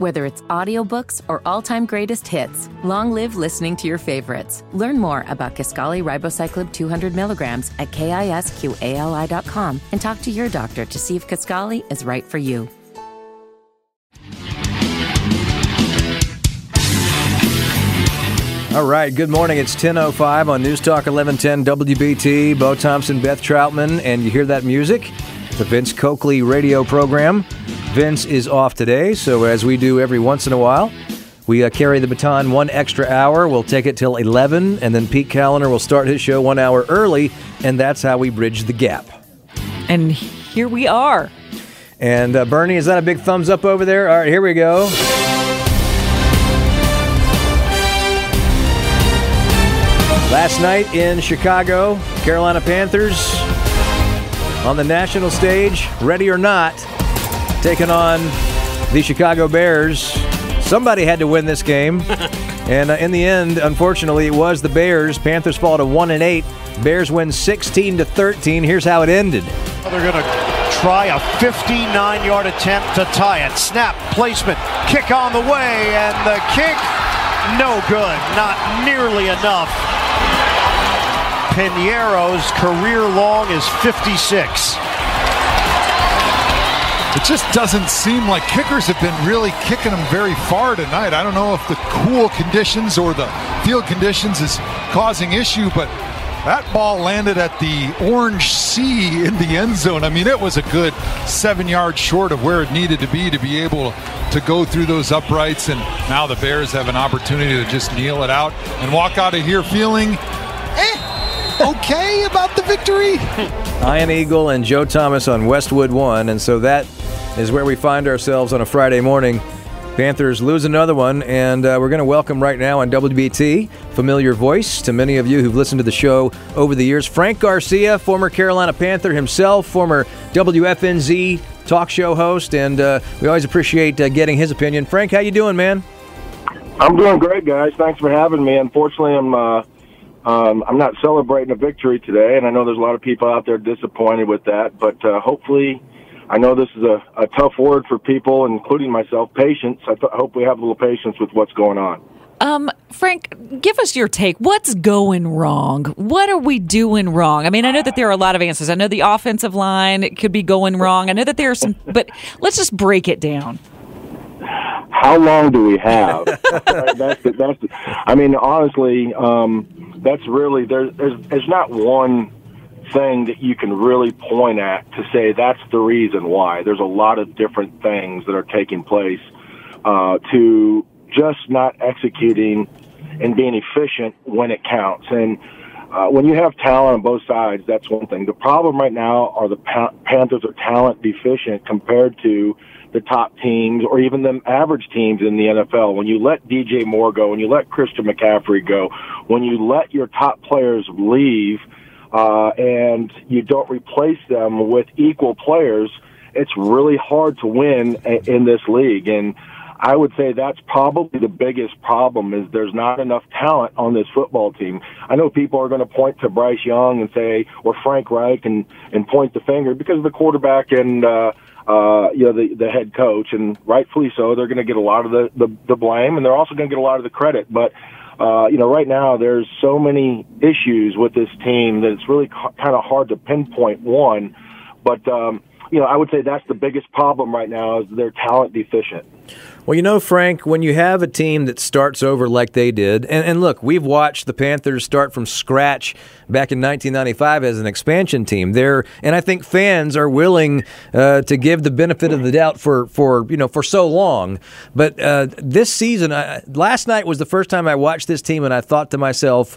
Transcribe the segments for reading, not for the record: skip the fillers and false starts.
Whether it's audiobooks or all-time greatest hits, long live listening to your favorites. Learn more about Kisqali ribociclib 200 milligrams at KISQALI.com and talk to your doctor to see if Kisqali is right for you. All right, good morning. It's 10:05 on News Talk 1110 WBT. Bo Thompson, Beth Troutman, and you hear that music? The Vince Coakley radio program. Vince is off today, so as we do every once in a while, we carry the baton one extra hour. We'll take it till 11, and then Pete Kaliner will start his show 1 hour early, and that's how we bridge the gap. And here we are. And Bernie, is that a big thumbs up over there? All right, here we go. Last night in Chicago, Carolina Panthers on the national stage, ready or not, taking on the Chicago Bears. Somebody had to win this game. And in the end, unfortunately, it was the Bears. Panthers fall to 1-8. Bears win 16-13. Here's how it ended. They're going to try a 59-yard attempt to tie it. Snap, placement, kick on the way, and the kick, no good. Not nearly enough. Piniero's career long is 56. It just doesn't seem like kickers have been really kicking them very far tonight. I don't know if the cool conditions or the field conditions is causing issue, but that ball landed at the Orange Sea in the end zone. I mean, it was a good 7 yards short of where it needed to be able to go through those uprights. And now the Bears have an opportunity to just kneel it out and walk out of here feeling okay about the victory. Ian Eagle and Joe Thomas on Westwood One, and so that is where we find ourselves on a Friday morning. Panthers lose another one, and we're going to welcome right now on WBT, familiar voice to many of you who've listened to the show over the years, Frank Garcia, former Carolina Panther himself, former WFNZ talk show host, and we always appreciate getting his opinion. Frank, how you doing, man? I'm doing great, guys. Thanks for having me. Unfortunately, I'm not celebrating a victory today, and I know there's a lot of people out there disappointed with that, but hopefully, I know this is a tough word for people, including myself, patience. I hope we have a little patience with what's going on. Frank, give us your take. What's going wrong? What are we doing wrong? I mean, I know that there are a lot of answers. I know the offensive line could be going wrong. I know that there are some, but let's just break it down. How long do we have? that's the, I mean, honestly, that's really, there's not one thing that you can really point at to say that's the reason why. There's a lot of different things that are taking place to just not executing and being efficient when it counts. And when you have talent on both sides, that's one thing. The problem right now are the Panthers are talent deficient compared to the top teams or even the average teams in the NFL. When you let DJ Moore go, when you let Christian McCaffrey go, when you let your top players leave and you don't replace them with equal players, it's really hard to win in this league. And I would say that's probably the biggest problem is there's not enough talent on this football team. I know people are going to point to Bryce Young and say, or Frank Reich and point the finger because of the quarterback and, the head coach, and rightfully so. They're going to get a lot of the blame, and they're also going to get a lot of the credit. But, right now there's so many issues with this team that it's really kind of hard to pinpoint one. But, I would say that's the biggest problem right now is they're talent deficient. Well, Frank, when you have a team that starts over like they did, and look, we've watched the Panthers start from scratch back in 1995 as an expansion team. And I think fans are willing to give the benefit of the doubt for so long. But this season, last night was the first time I watched this team, and I thought to myself,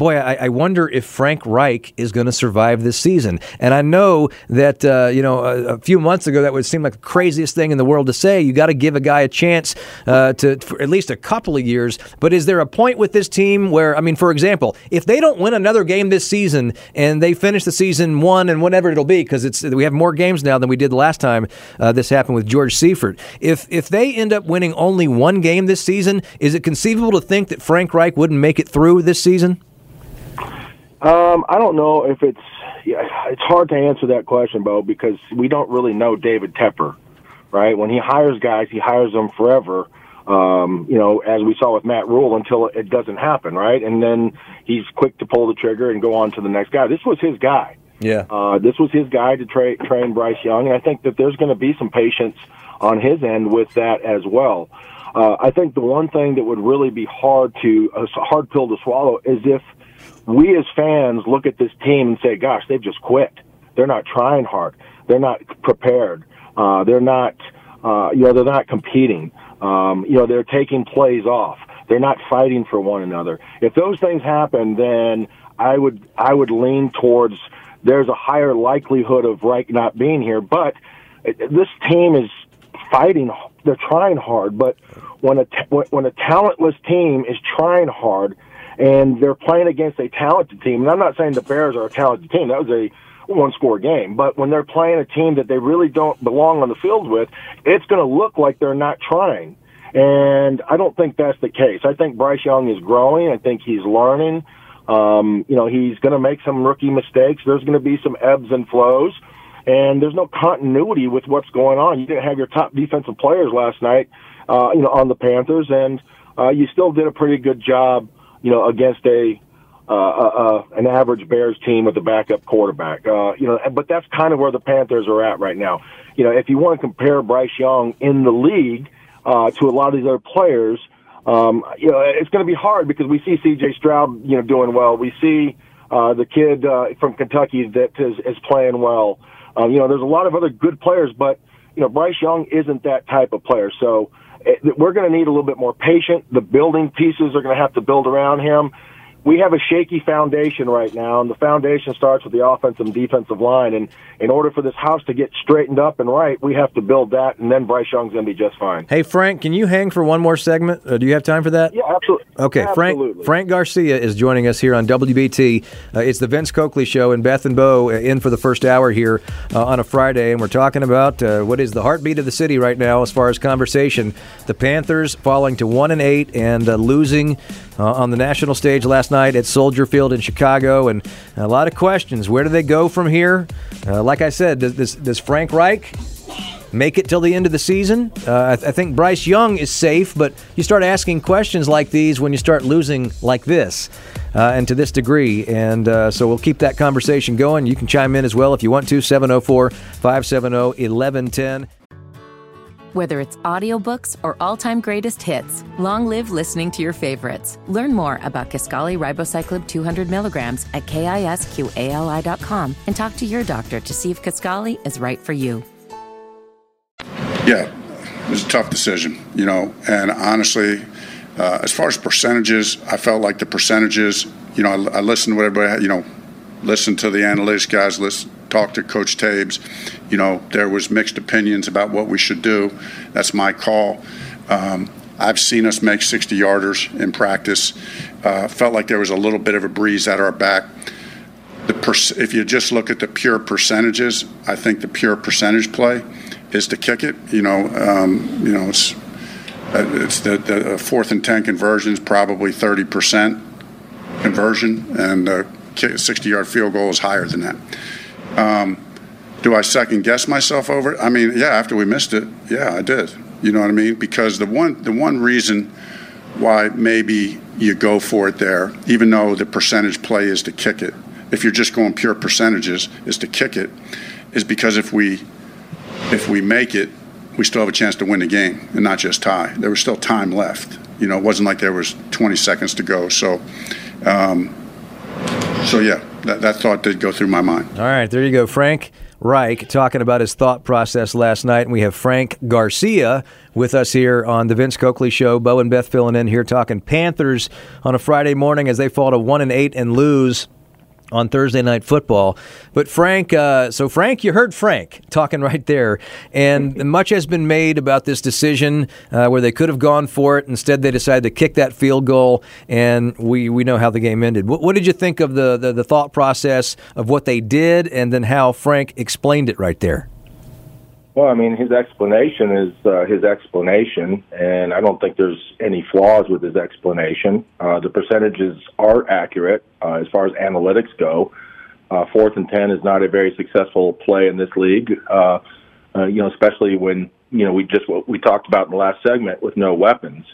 boy, I wonder if Frank Reich is going to survive this season. And I know that, a few months ago that would seem like the craziest thing in the world to say. You got to give a guy a chance for at least a couple of years. But is there a point with this team where, I mean, for example, if they don't win another game this season and they finish the season 1 and whatever it'll be, because we have more games now than we did the last time this happened with George Seifert. If they end up winning only one game this season, is it conceivable to think that Frank Reich wouldn't make it through this season? I don't know if it's hard to answer that question, Bo, because we don't really know David Tepper. right? When he hires guys, he hires them forever. You know, as we saw with Matt Rule, until it doesn't happen, right? And then he's quick to pull the trigger and go on to the next guy. This was his guy. Yeah. This was his guy to train Bryce Young, and I think that there's going to be some patience on his end with that as well. I think the one thing that would really be hard pill to swallow is if we as fans look at this team and say, gosh, they've just quit. They're not trying hard. They're not prepared. They're not competing. They're taking plays off. They're not fighting for one another. If those things happen, then I would lean towards there's a higher likelihood of Reich not being here. But this team is fighting. They're trying hard. But when a talentless team is trying hard and they're playing against a talented team, and I'm not saying the Bears are a talented team. That was a one-score game, but when they're playing a team that they really don't belong on the field with, it's going to look like they're not trying, and I don't think that's the case. I think Bryce Young is growing. I think he's learning. He's going to make some rookie mistakes. There's going to be some ebbs and flows, and there's no continuity with what's going on. You didn't have your top defensive players last night, on the Panthers, and you still did a pretty good job, against an average Bears team with a backup quarterback. But that's kind of where the Panthers are at right now. If you want to compare Bryce Young in the league to a lot of these other players, it's going to be hard because we see C.J. Stroud, doing well. We see the kid from Kentucky that is playing well. There's a lot of other good players, but Bryce Young isn't that type of player. So we're going to need a little bit more patience. The building pieces are going to have to build around him. We have a shaky foundation right now, and the foundation starts with the offensive and defensive line. And in order for this house to get straightened up and right, we have to build that, and then Bryce Young's going to be just fine. Hey, Frank, can you hang for one more segment? Do you have time for that? Yeah, absolutely. Okay, absolutely. Frank Garcia is joining us here on WBT. It's the Vince Coakley Show, and Beth and Bo in for the first hour here on a Friday, and we're talking about what is the heartbeat of the city right now as far as conversation. The Panthers falling to 1-8 and losing on the national stage last night at Soldier Field in Chicago, and a lot of questions. Where do they go from here? Like I said, does Frank Reich make it till the end of the season? I think Bryce Young is safe, but you start asking questions like these when you start losing like this and to this degree. And so we'll keep that conversation going. You can chime in as well if you want to, 704-570-1110. Whether it's audiobooks or all-time greatest hits, long live listening to your favorites. Learn more about Kisqali ribociclib 200 milligrams at KISQALI.com and talk to your doctor to see if Kisqali is right for you. Yeah, it was a tough decision, and honestly, as far as percentages, I felt like the percentages, I listened to what everybody, listened to the analytics guys, talked to Coach Tabes. There was mixed opinions about what we should do. That's my call. I've seen us make 60-yarders in practice. Felt like there was a little bit of a breeze at our back. If you just look at the pure percentages, I think the pure percentage play is to kick it. It's the 4th and 10 conversions, probably 30% conversion, and the 60-yard field goal is higher than that. Do I second guess myself over it? I mean, yeah, after we missed it, yeah, I did. You know what I mean? Because the one reason why maybe you go for it there, even though the percentage play is to kick it, if you're just going pure percentages, is to kick it, is because if we make it, we still have a chance to win the game and not just tie. There was still time left. It wasn't like there was 20 seconds to go. So yeah. That thought did go through my mind. All right, there you go. Frank Reich talking about his thought process last night. And we have Frank Garcia with us here on the Vince Coakley Show. Bo and Beth filling in here talking Panthers on a Friday morning as they fall to 1-8 and lose on Thursday Night Football. But Frank, you heard Frank talking right there, and much has been made about this decision where they could have gone for it. Instead, they decided to kick that field goal, and we know how the game ended. What did you think of the thought process of what they did, and then how Frank explained it right there? Well, I mean, his explanation is his explanation, and I don't think there's any flaws with his explanation. The percentages are accurate as far as analytics go. 4th and 10 is not a very successful play in this league, especially when you know, we just what we talked about in the last segment with no weapons.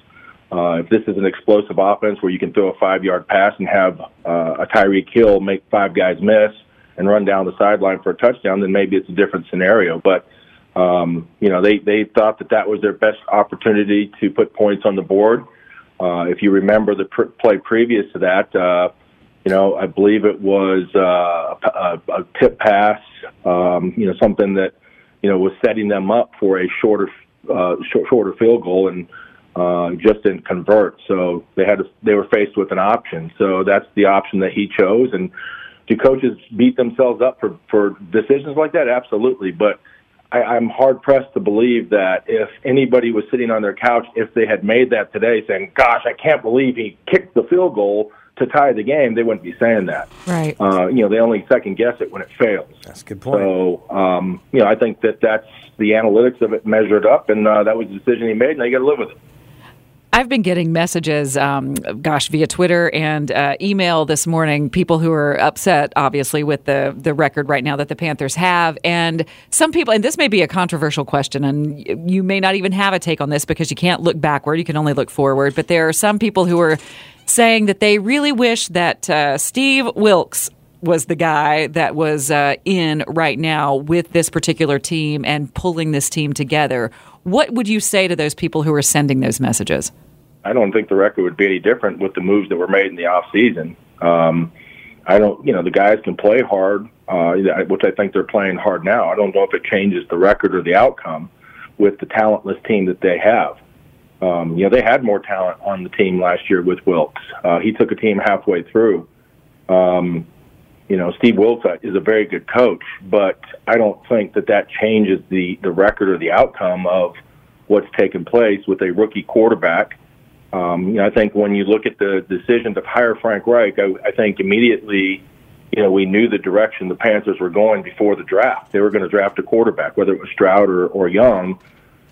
If this is an explosive offense where you can throw a 5-yard pass and have a Tyreek Hill make 5 guys miss and run down the sideline for a touchdown, then maybe it's a different scenario. But, you know, they thought that that was their best opportunity to put points on the board. If you remember the play previous to that, you know, I believe it was a tip pass, you know, something that, you know, was setting them up for a shorter field goal and just didn't convert. So they were faced with an option. So that's the option that he chose. And do coaches beat themselves up for decisions like that? Absolutely. But I'm hard-pressed to believe that if anybody was sitting on their couch, if they had made that today saying, gosh, I can't believe he kicked the field goal to tie the game, they wouldn't be saying that. Right. You know, they only second-guess it when it fails. That's a good point. So, you know, I think that that's the analytics of it measured up, and that was the decision he made, and they got to live with it. I've been getting messages, via Twitter and email this morning, people who are upset, obviously, with the record right now that the Panthers have. And some people, and this may be a controversial question, and you may not even have a take on this because you can't look backward, you can only look forward. But there are some people who are saying that they really wish that Steve Wilks was the guy that was in right now with this particular team and pulling this team together. What would you say to those people who are sending those messages? I don't think the record would be any different with the moves that were made in the off season. I don't, you know, the guys can play hard, which I think they're playing hard now. I don't know if it changes the record or the outcome with the talentless team that they have. You know, they had more talent on the team last year with Wilks. He took a team halfway through. You know, Steve Wilks is a very good coach, but I don't think that that changes the record or the outcome of what's taken place with a rookie quarterback. You know, I think when you look at the decision to hire Frank Reich, I think immediately, you know, we knew the direction the Panthers were going before the draft. They were going to draft a quarterback, whether it was Stroud or Young,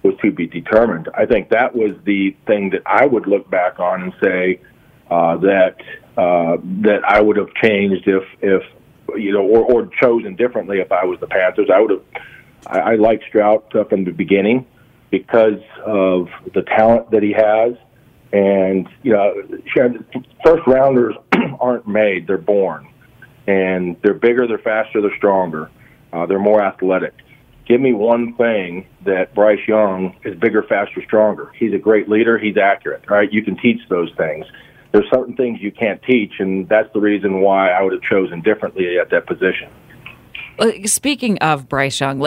was to be determined. I think that was the thing that I would look back on and say that I would have changed if you know, or chosen differently if I was the Panthers. I would have. I liked Stroud from the beginning because of the talent that he has. And, you know, first-rounders aren't made. They're born. And they're bigger, they're faster, they're stronger. They're more athletic. Give me one thing that Bryce Young is bigger, faster, stronger. He's a great leader. He's accurate, right? You can teach those things. There's certain things you can't teach, and that's the reason why I would have chosen differently at that position. Well, speaking of Bryce Young,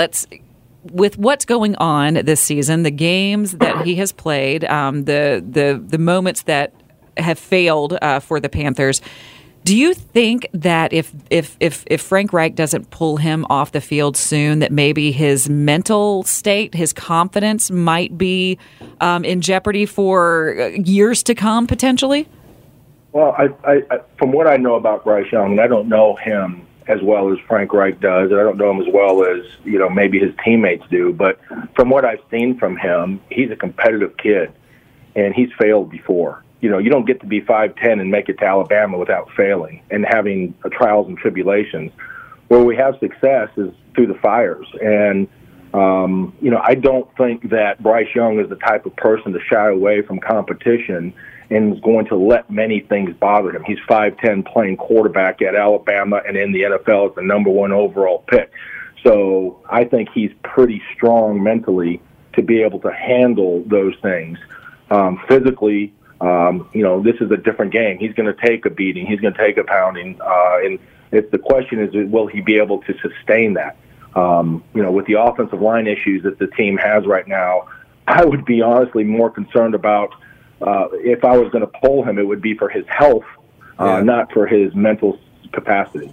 with what's going on this season, the games that he has played, the moments that have failed for the Panthers, do you think that if Frank Reich doesn't pull him off the field soon, that maybe his mental state, his confidence might be in jeopardy for years to come, potentially? Well, I from what I know about Bryce Young, and I don't know him as well as Frank Reich does, and I don't know him as well as, you know, maybe his teammates do, but from what I've seen from him, he's a competitive kid, and he's failed before. You know, you don't get to be 5'10" and make it to Alabama without failing and having trials and tribulations. Where we have success is through the fires, and, you know, I don't think that Bryce Young is the type of person to shy away from competition and is going to let many things bother him. He's 5'10", playing quarterback at Alabama and in the NFL as the #1 overall pick. So I think he's pretty strong mentally to be able to handle those things. Physically, you know, this is a different game. He's going to take a beating. He's going to take a pounding. And if the question is, will he be able to sustain that? You know, with the offensive line issues that the team has right now, I would be honestly more concerned about if I was going to pull him, it would be for his health, not for his mental capacity.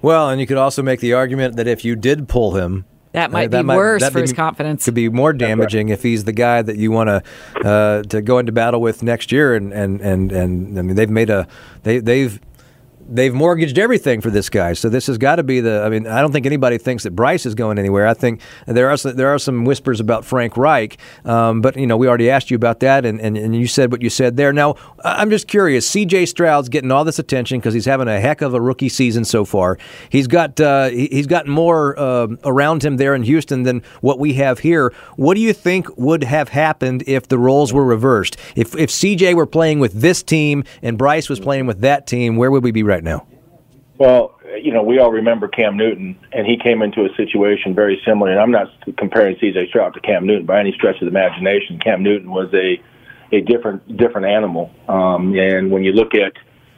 Well, and you could also make the argument that if you did pull him, that might be worse for his confidence. Could be more damaging if he's the guy that you want to go into battle with next year. And I mean, they've made a they they've they've mortgaged everything for this guy. So this has got to be the. I mean, I don't think anybody thinks that Bryce is going anywhere. I think there are some whispers about Frank Reich, but you know, we already asked you about that, and you said what you said there. Now, I'm just curious. C.J. Stroud's getting all this attention because he's having a heck of a rookie season so far. He's got more around him there in Houston than what we have here. What do you think would have happened if the roles were reversed? If C.J. were playing with this team and Bryce was playing with that team, where would we be right now? Well, you know, we all remember Cam Newton, and he came into a situation very similar. And I'm not comparing C.J. Stroud to Cam Newton by any stretch of the imagination. Cam Newton was a different animal. And when you look at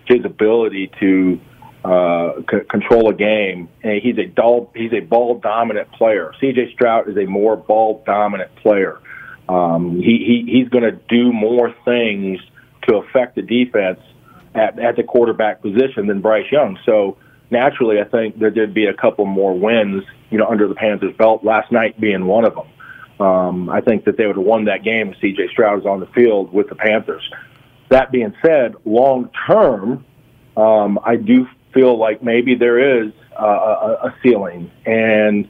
his ability to control a game, and he's a ball-dominant player. C.J. Stroud is a more ball-dominant player. He's going to do more things to affect the defense at the quarterback position than Bryce Young. So naturally, I think there did be a couple more wins, you know, under the Panthers' belt, last night being one of them. I think that they would have won that game if C.J. Stroud was on the field with the Panthers. That being said, long term, I do feel like maybe there is a ceiling, and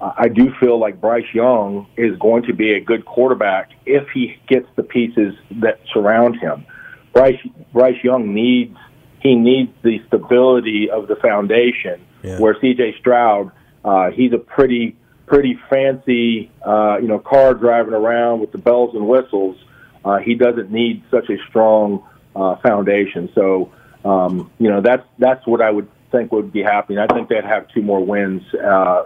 I do feel like Bryce Young is going to be a good quarterback if he gets the pieces that surround him. Bryce Young needs the stability of the foundation. Yeah. Where C.J. Stroud, he's a pretty fancy, car driving around with the bells and whistles. He doesn't need such a strong foundation. So, that's what I would think would be happening. I think they'd have two more wins,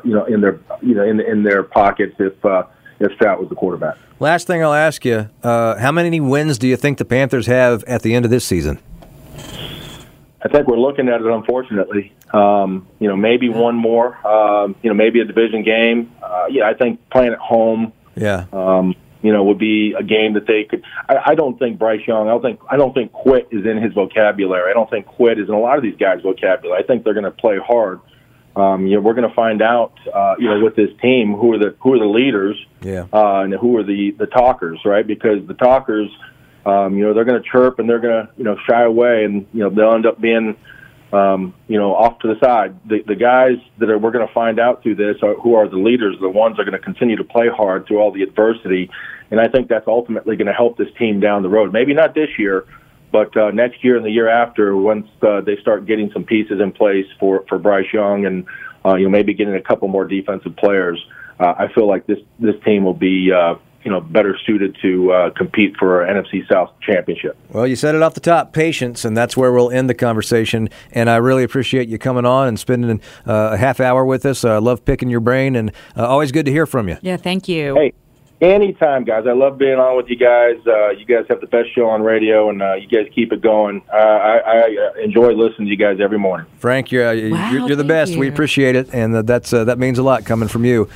in their pockets if Stroud was the quarterback. Last thing I'll ask you, how many wins do you think the Panthers have at the end of this season? I think we're looking at it, unfortunately. Maybe one more. Maybe a division game. I think playing at home. Yeah. Would be a game that they could. I don't think Bryce Young. I don't think quit is in his vocabulary. I don't think quit is in a lot of these guys' vocabulary. I think they're going to play hard. We're going to find out. With this team, who are the leaders? Yeah. And who are the talkers? Right, because the talkers. They're going to chirp and they're going to, shy away, and, they'll end up being, off to the side. The guys that we're going to find out through this are who are the leaders, the ones that are going to continue to play hard through all the adversity. And I think that's ultimately going to help this team down the road. Maybe not this year, but next year and the year after, once they start getting some pieces in place for Bryce Young and, maybe getting a couple more defensive players. I feel like this team will be, better suited to compete for our NFC South championship. Well, you said it off the top, patience, and that's where we'll end the conversation. And I really appreciate you coming on and spending a half hour with us. I love picking your brain, and always good to hear from you. Yeah, thank you. Hey, anytime, guys. I love being on with you guys. You guys have the best show on radio, and you guys keep it going. I enjoy listening to you guys every morning. Frank, you're the best. You. We appreciate it, and that means a lot coming from you.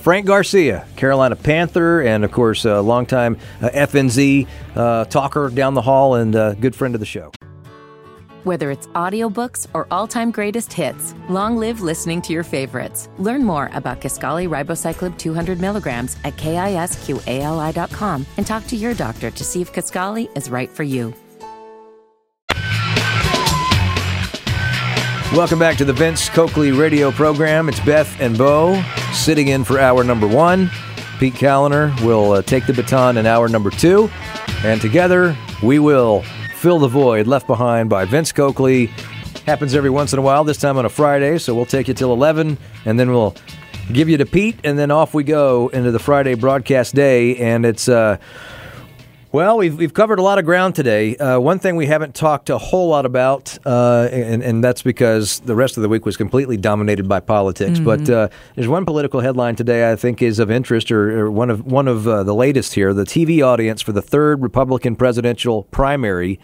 Frank Garcia, Carolina Panther, and, of course, a longtime FNZ talker down the hall and a good friend of the show. Whether it's audiobooks or all-time greatest hits, long live listening to your favorites. Learn more about Kisqali ribociclib 200 milligrams at KISQALI.com and talk to your doctor to see if Kisqali is right for you. Welcome back to the Vince Coakley radio program. It's Beth and Bo sitting in for hour number one. Pete Kaliner will take the baton in hour number two, and together we will fill the void left behind by Vince Coakley. Happens every once in a while, this time on a Friday, so we'll take you till 11, and then we'll give you to Pete, and then off we go into the Friday broadcast day, and it's... Well, we've covered a lot of ground today. One thing we haven't talked a whole lot about, and that's because the rest of the week was completely dominated by politics. Mm-hmm. But there's one political headline today I think is of interest, or one of the latest here. The TV audience for the third Republican presidential primary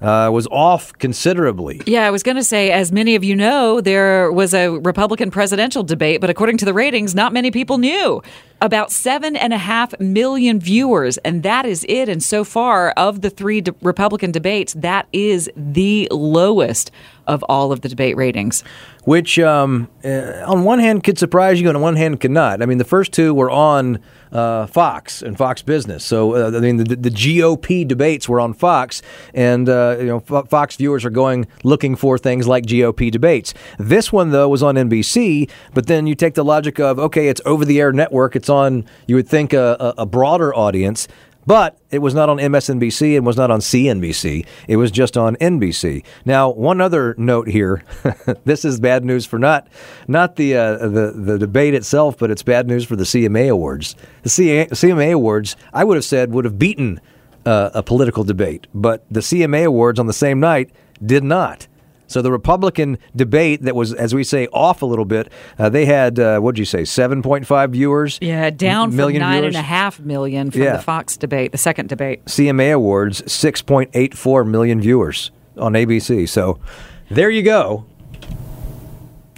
was off considerably. Yeah, I was going to say, as many of you know, there was a Republican presidential debate, but according to the ratings, not many people knew. About 7.5 million viewers, and that is it. And so far, of the three Republican debates, that is the lowest of all of the debate ratings. Which, on one hand, could surprise you, and on one hand, could not. I mean, the first two were on Fox and Fox Business. So, I mean, the GOP debates were on Fox, and Fox viewers are going looking for things like GOP debates. This one, though, was on NBC, but then you take the logic of, okay, it's over-the-air network. It's on, you would think, a broader audience. But it was not on MSNBC and was not on CNBC. It was just on NBC. Now, one other note here. This is bad news for not the debate itself, but it's bad news for the CMA Awards. The CMA Awards, I would have said, would have beaten a political debate. But the CMA Awards on the same night did not. So the Republican debate that was, as we say, off a little bit, they had, 7.5 viewers? Yeah, down from 9.5 million from the Fox debate, the second debate. CMA Awards, 6.84 million viewers on ABC. So there you go.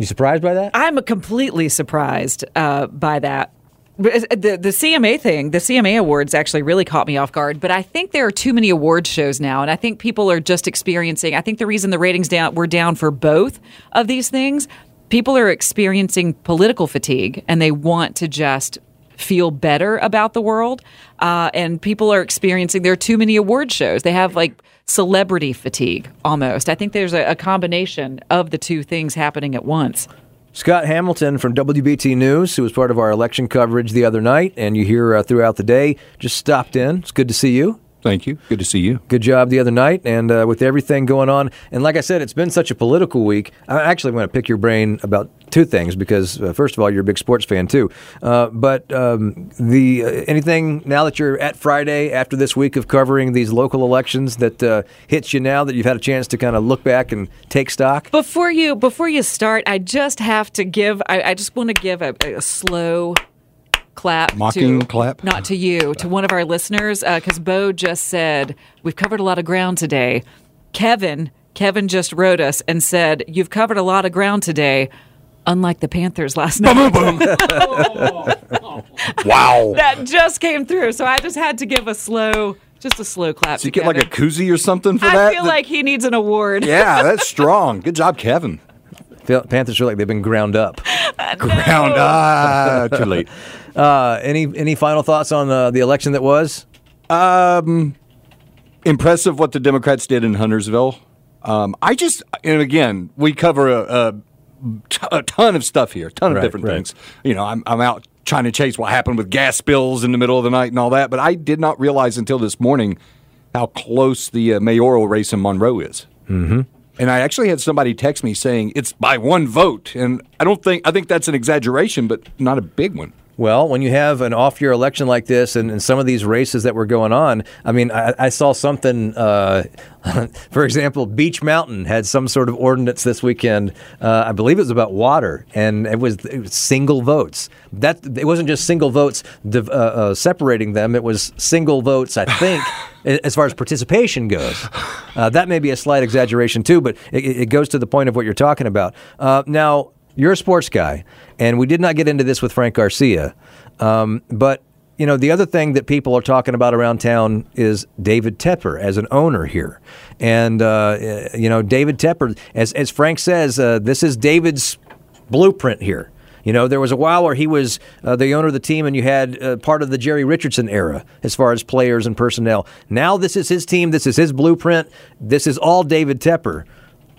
You surprised by that? I'm completely surprised by that. The CMA thing, the CMA Awards actually really caught me off guard, but I think there are too many award shows now, and I think people are just experiencing, I think the reason the ratings were down for both of these things, people are experiencing political fatigue, and they want to just feel better about the world, and people are experiencing, there are too many award shows. They have like celebrity fatigue, almost. I think there's a combination of the two things happening at once. Scott Hamilton from WBT News, who was part of our election coverage the other night, and you hear throughout the day, just stopped in. It's good to see you. Thank you. Good to see you. Good job the other night, and with everything going on. And like I said, it's been such a political week. I actually want to pick your brain about two things, because first of all, you're a big sports fan too. But anything now that you're at Friday after this week of covering these local elections that hits you now that you've had a chance to kind of look back and take stock? Before you start, I just have to give. I just want to give a slow clap. Mocking to, clap? Not to you, to one of our listeners, because Bo just said, we've covered a lot of ground today. Kevin just wrote us and said, you've covered a lot of ground today, unlike the Panthers last night. Boom, boom. Wow. That just came through, so I just had to give a slow clap. So you get like a koozie or something for that? I feel like he needs an award. Yeah, that's strong. Good job, Kevin. Panthers feel like they've been ground up. Ground up. Too late. Any final thoughts on the election that was? Impressive what the Democrats did in Huntersville. Again, we cover a ton of stuff here, a ton of different things. You know, I'm out trying to chase what happened with gas spills in the middle of the night and all that, but I did not realize until this morning how close the mayoral race in Monroe is. Mm-hmm. And I actually had somebody text me saying it's by one vote, and I think that's an exaggeration, but not a big one. Well, when you have an off-year election like this and some of these races that were going on, I mean, I saw something, for example, Beach Mountain had some sort of ordinance this weekend. I believe it was about water, and it was single votes. It wasn't just single votes separating them. It was single votes, I think, as far as participation goes. That may be a slight exaggeration, too, but it goes to the point of what you're talking about. Now, you're a sports guy, and we did not get into this with Frank Garcia. But, you know, the other thing that people are talking about around town is David Tepper as an owner here. And, David Tepper, as Frank says, this is David's blueprint here. You know, there was a while where he was the owner of the team, and you had part of the Jerry Richardson era as far as players and personnel. Now this is his team. This is his blueprint. This is all David Tepper.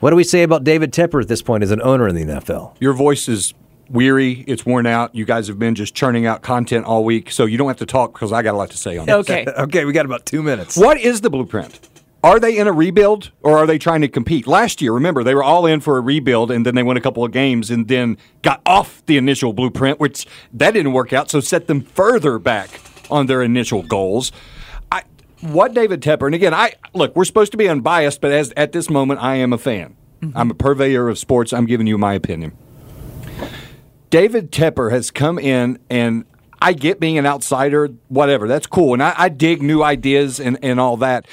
What do we say about David Tepper at this point as an owner in the NFL? Your voice is weary. It's worn out. You guys have been just churning out content all week, so you don't have to talk because I got a lot to say on this. Okay. Okay, we got about 2 minutes. What is the blueprint? Are they in a rebuild, or are they trying to compete? Last year, remember, they were all in for a rebuild, and then they won a couple of games and then got off the initial blueprint, which that didn't work out, so set them further back on their initial goals. What David Tepper, and again, we're supposed to be unbiased, but at this moment, I am a fan. Mm-hmm. I'm a purveyor of sports. I'm giving you my opinion. David Tepper has come in, and I get being an outsider, whatever. That's cool, and I dig new ideas and all that.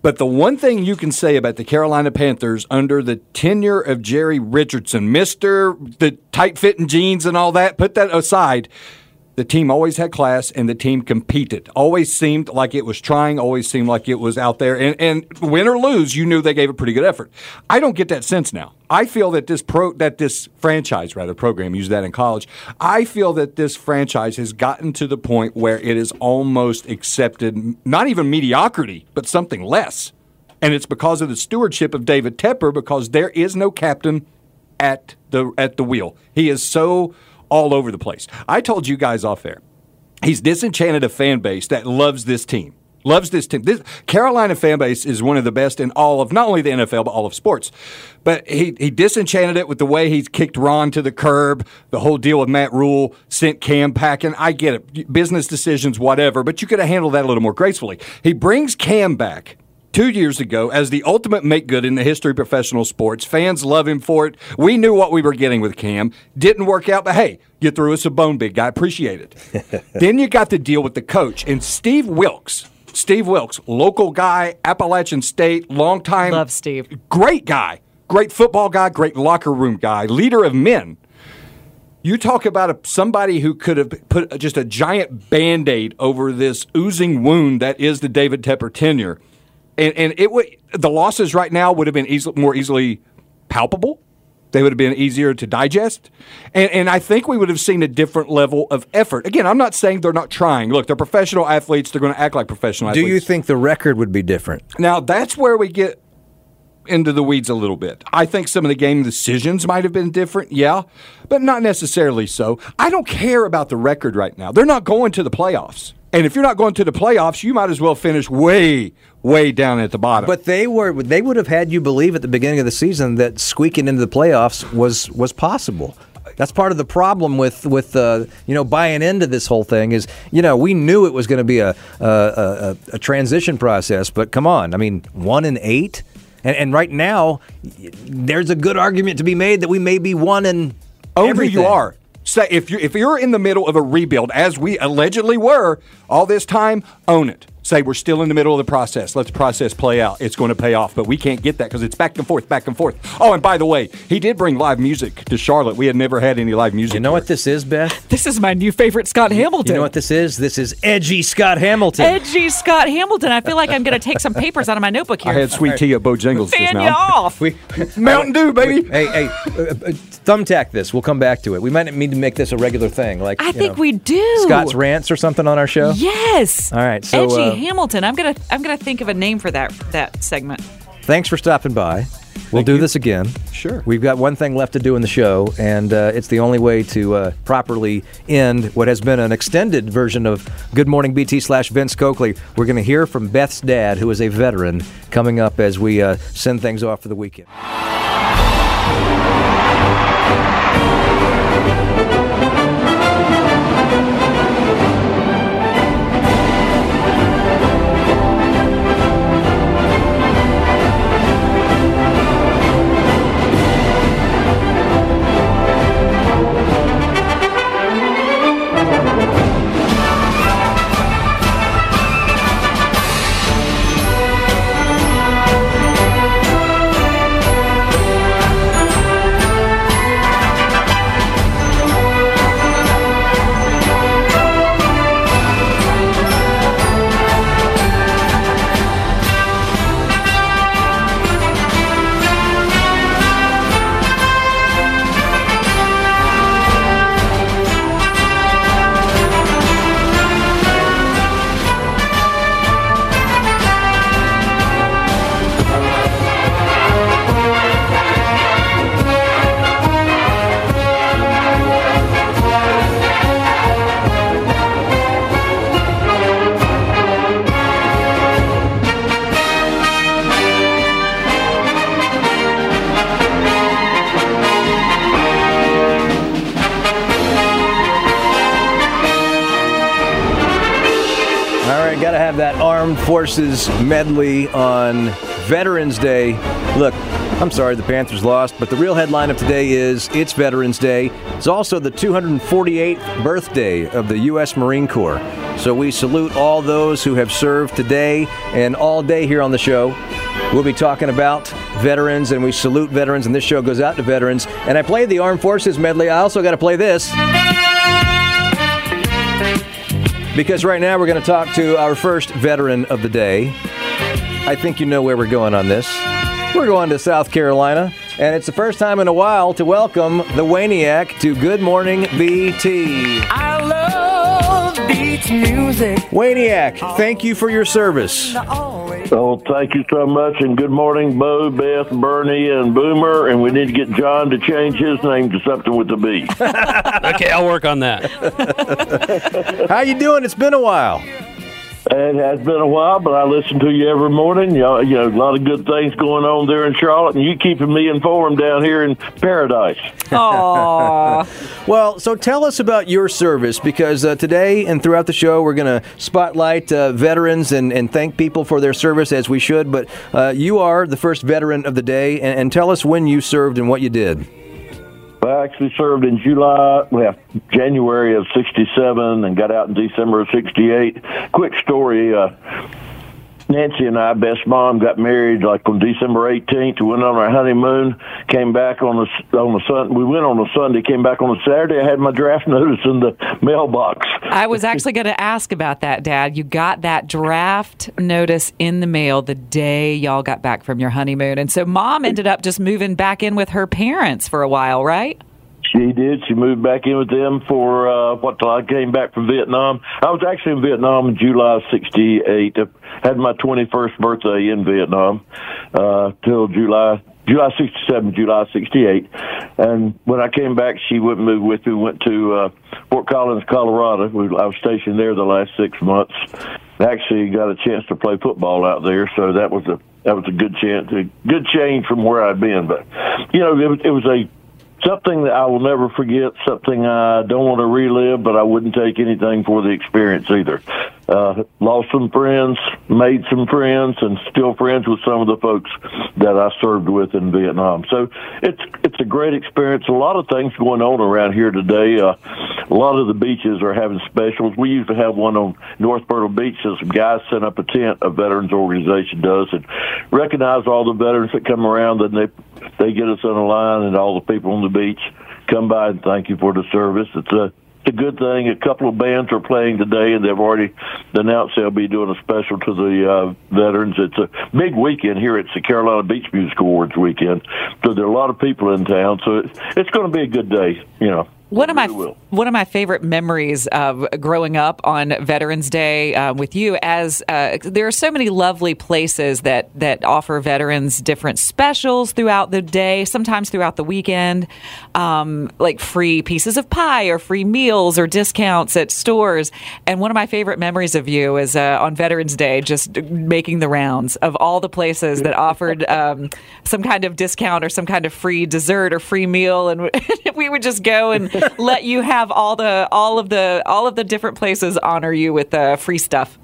But the one thing you can say about the Carolina Panthers under the tenure of Jerry Richardson, the tight-fitting jeans and all that, put that aside, The team always had class, and the team competed. Always seemed like it was trying, always seemed like it was out there. And win or lose, you knew they gave a pretty good effort. I don't get that sense now. I feel that this franchise, used that in college. I feel that this franchise has gotten to the point where it is almost accepted, not even mediocrity, but something less. And it's because of the stewardship of David Tepper, because there is no captain at the wheel. He is so all over the place. I told you guys off air, he's disenchanted a fan base that loves this team. Loves this team. This Carolina fan base is one of the best in all of, not only the NFL, but all of sports. But he disenchanted it with the way he's kicked Ron to the curb, the whole deal with Matt Rule, sent Cam packing. I get it. Business decisions, whatever. But you could have handled that a little more gracefully. He brings Cam back 2 years ago as the ultimate make-good in the history of professional sports. Fans love him for it. We knew what we were getting with Cam. Didn't work out, but hey, you threw us a bone, big guy. Appreciate it. Then you got to deal with the coach. And Steve Wilks. Steve Wilks, local guy, Appalachian State, longtime. Love Steve. Great guy. Great football guy, great locker room guy, leader of men. You talk about somebody who could have put just a giant Band-Aid over this oozing wound that is the David Tepper tenure. And it would, the losses right now would have been more easily palpable. They would have been easier to digest. And I think we would have seen a different level of effort. Again, I'm not saying they're not trying. Look, they're professional athletes. They're going to act like professional athletes. Do you think the record would be different? Now, that's where we get into the weeds a little bit. I think some of the game decisions might have been different, yeah, but not necessarily so. I don't care about the record right now. They're not going to the playoffs. And if you're not going to the playoffs, you might as well finish way, way down at the bottom. But they would have had you believe at the beginning of the season that squeaking into the playoffs was possible. That's part of the problem with buying into this whole thing is, we knew it was going to be a transition process. But come on, 1-8, and right now there's a good argument to be made that we may be 1-0. Oh, you are. Say if you're in the middle of a rebuild, as we allegedly were all this time, own it. Say we're still in the middle of the process. Let the process play out. It's going to pay off. But we can't get that because it's back and forth. Oh, and by the way, he did bring live music to Charlotte. We had never had any live music. You know here. What this is, Beth? This is my new favorite, Scott Hamilton. You know what this is? This is edgy Scott Hamilton. I feel like I'm going to take some papers out of my notebook here. I had sweet tea at Bojangles just now. You off. Mountain Dew, baby. Hey, thumbtack this. We'll come back to it. We might need to make this a regular thing. Like I think we do. Scott's Rants or something on our show? Yes. All right. So, edgy Hamilton. I'm gonna think of a name for that segment. Thanks for stopping by. We'll do this again. Sure. We've got one thing left to do in the show, and it's the only way to properly end what has been an extended version of Good Morning BT / Vince Coakley. We're going to hear from Beth's dad, who is a veteran, coming up as we send things off for the weekend. Forces medley on Veterans Day. Look, I'm sorry the Panthers lost, but the real headline of today is it's Veterans Day. It's also the 248th birthday of the U.S. Marine Corps. So we salute all those who have served today and all day here on the show. We'll be talking about veterans, and we salute veterans, and this show goes out to veterans. And I played the Armed Forces medley. I also got to play this. Because right now we're going to talk to our first veteran of the day. I think you know where we're going on this. We're going to South Carolina, and it's the first time in a while to welcome the Waniac to Good Morning BT. I love beat music. Waniac, thank you for your service. Oh, thank you so much, and good morning, Bo, Beth, Bernie, and Boomer, and we need to get John to change his name to something with a B. Okay, I'll work on that. How you doing? It's been a while. It has been a while, but I listen to you every morning. You know, a lot of good things going on there in Charlotte, and you keeping me informed down here in paradise. Aww. Well, so tell us about your service, because today and throughout the show, we're going to spotlight veterans and thank people for their service, as we should. But you are the first veteran of the day, and tell us when you served and what you did. I actually served in January of 67 and got out in December of 68. Quick story, Nancy and I, Beth's mom, got married like on December 18th. We went on our honeymoon, came back on the Sunday. We went on a Sunday, came back on a Saturday. I had my draft notice in the mailbox. I was actually going to ask about that, Dad. You got that draft notice in the mail the day y'all got back from your honeymoon. And so Mom ended up just moving back in with her parents for a while, right? She did. She moved back in with them for till I came back from Vietnam. I was actually in Vietnam in July of 68. I had my 21st birthday in Vietnam till July 67, July 68. And when I came back, she wouldn't move with me. We went to Fort Collins, Colorado. I was stationed there the last 6 months. Actually got a chance to play football out there, so that was a good chance, a good change from where I'd been. But, you know, it was something that I will never forget, something I don't want to relive, but I wouldn't take anything for the experience either. Lost some friends, made some friends, and still friends with some of the folks that I served with in Vietnam. So it's a great experience. A lot of things going on around here today. A lot of the beaches are having specials. We used to have one on North Myrtle Beach that some guys set up a tent, a veterans organization does, and recognize all the veterans that come around, and they get us on the line, and all the people on the beach come by and thank you for the service. It's a good thing. A couple of bands are playing today, and they've already announced they'll be doing a special to the veterans. It's a big weekend here. It's the Carolina Beach Music Awards weekend, so there are a lot of people in town. So it's going to be a good day, you know. One of my favorite memories of growing up on Veterans Day with you, as there are so many lovely places that offer veterans different specials throughout the day, sometimes throughout the weekend, like free pieces of pie or free meals or discounts at stores. And one of my favorite memories of you is on Veterans Day, just making the rounds of all the places that offered some kind of discount or some kind of free dessert or free meal, and we would just go and let you have all of the different places honor you with free stuff.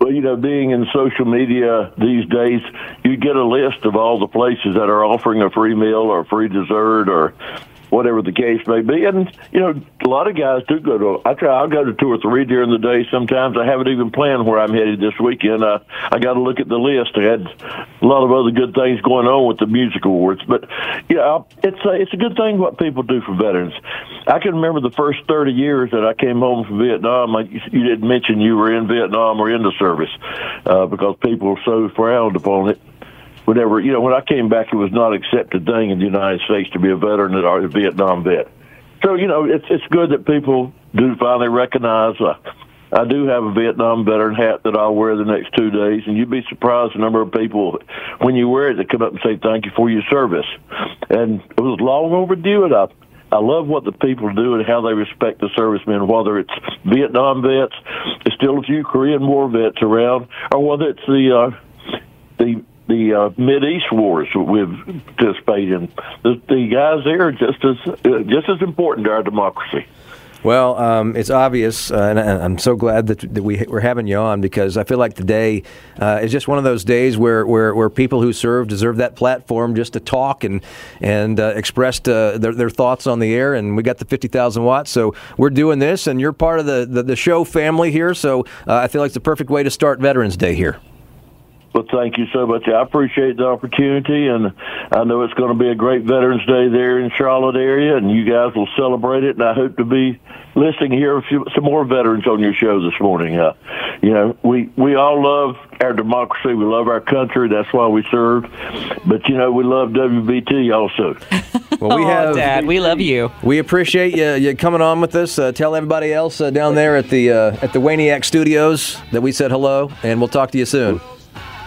Well, you know, being in social media these days, you get a list of all the places that are offering a free meal or a free dessert or whatever the case may be. And, you know, a lot of guys do go to, I'll go to 2 or 3 during the day. Sometimes I haven't even planned where I'm headed this weekend. I got to look at the list. I had a lot of other good things going on with the music awards. But, you know, it's a good thing what people do for veterans. I can remember the first 30 years that I came home from Vietnam. You didn't mention you were in Vietnam or in the service because people so frowned upon it. Whenever, you know, when I came back, it was not an accepted thing in the United States to be a veteran or a Vietnam vet. So, you know, it's good that people do finally recognize. I do have a Vietnam veteran hat that I'll wear the next 2 days, and you'd be surprised the number of people, when you wear it, that come up and say thank you for your service. And it was long overdue, and I love what the people do and how they respect the servicemen, whether it's Vietnam vets, there's still a few Korean War vets around, or whether it's the Mid-East wars we've participated in. The guys there are just as important to our democracy. Well, it's obvious, and I'm so glad that we're having you on, because I feel like today is just one of those days where people who serve deserve that platform just to talk and express their thoughts on the air, and we got the 50,000 watts, so we're doing this, and you're part of the show family here, so I feel like it's the perfect way to start Veterans Day here. Well, thank you so much. I appreciate the opportunity, and I know it's going to be a great Veterans Day there in Charlotte area, and you guys will celebrate it, and I hope to be listening here some more veterans on your show this morning. You know, we all love our democracy. We love our country. That's why we serve. But, you know, we love WBT also. Well, we have, Dad, we love you. We appreciate you coming on with us. Tell everybody else down there at the Waniac Studios that we said hello, and we'll talk to you soon.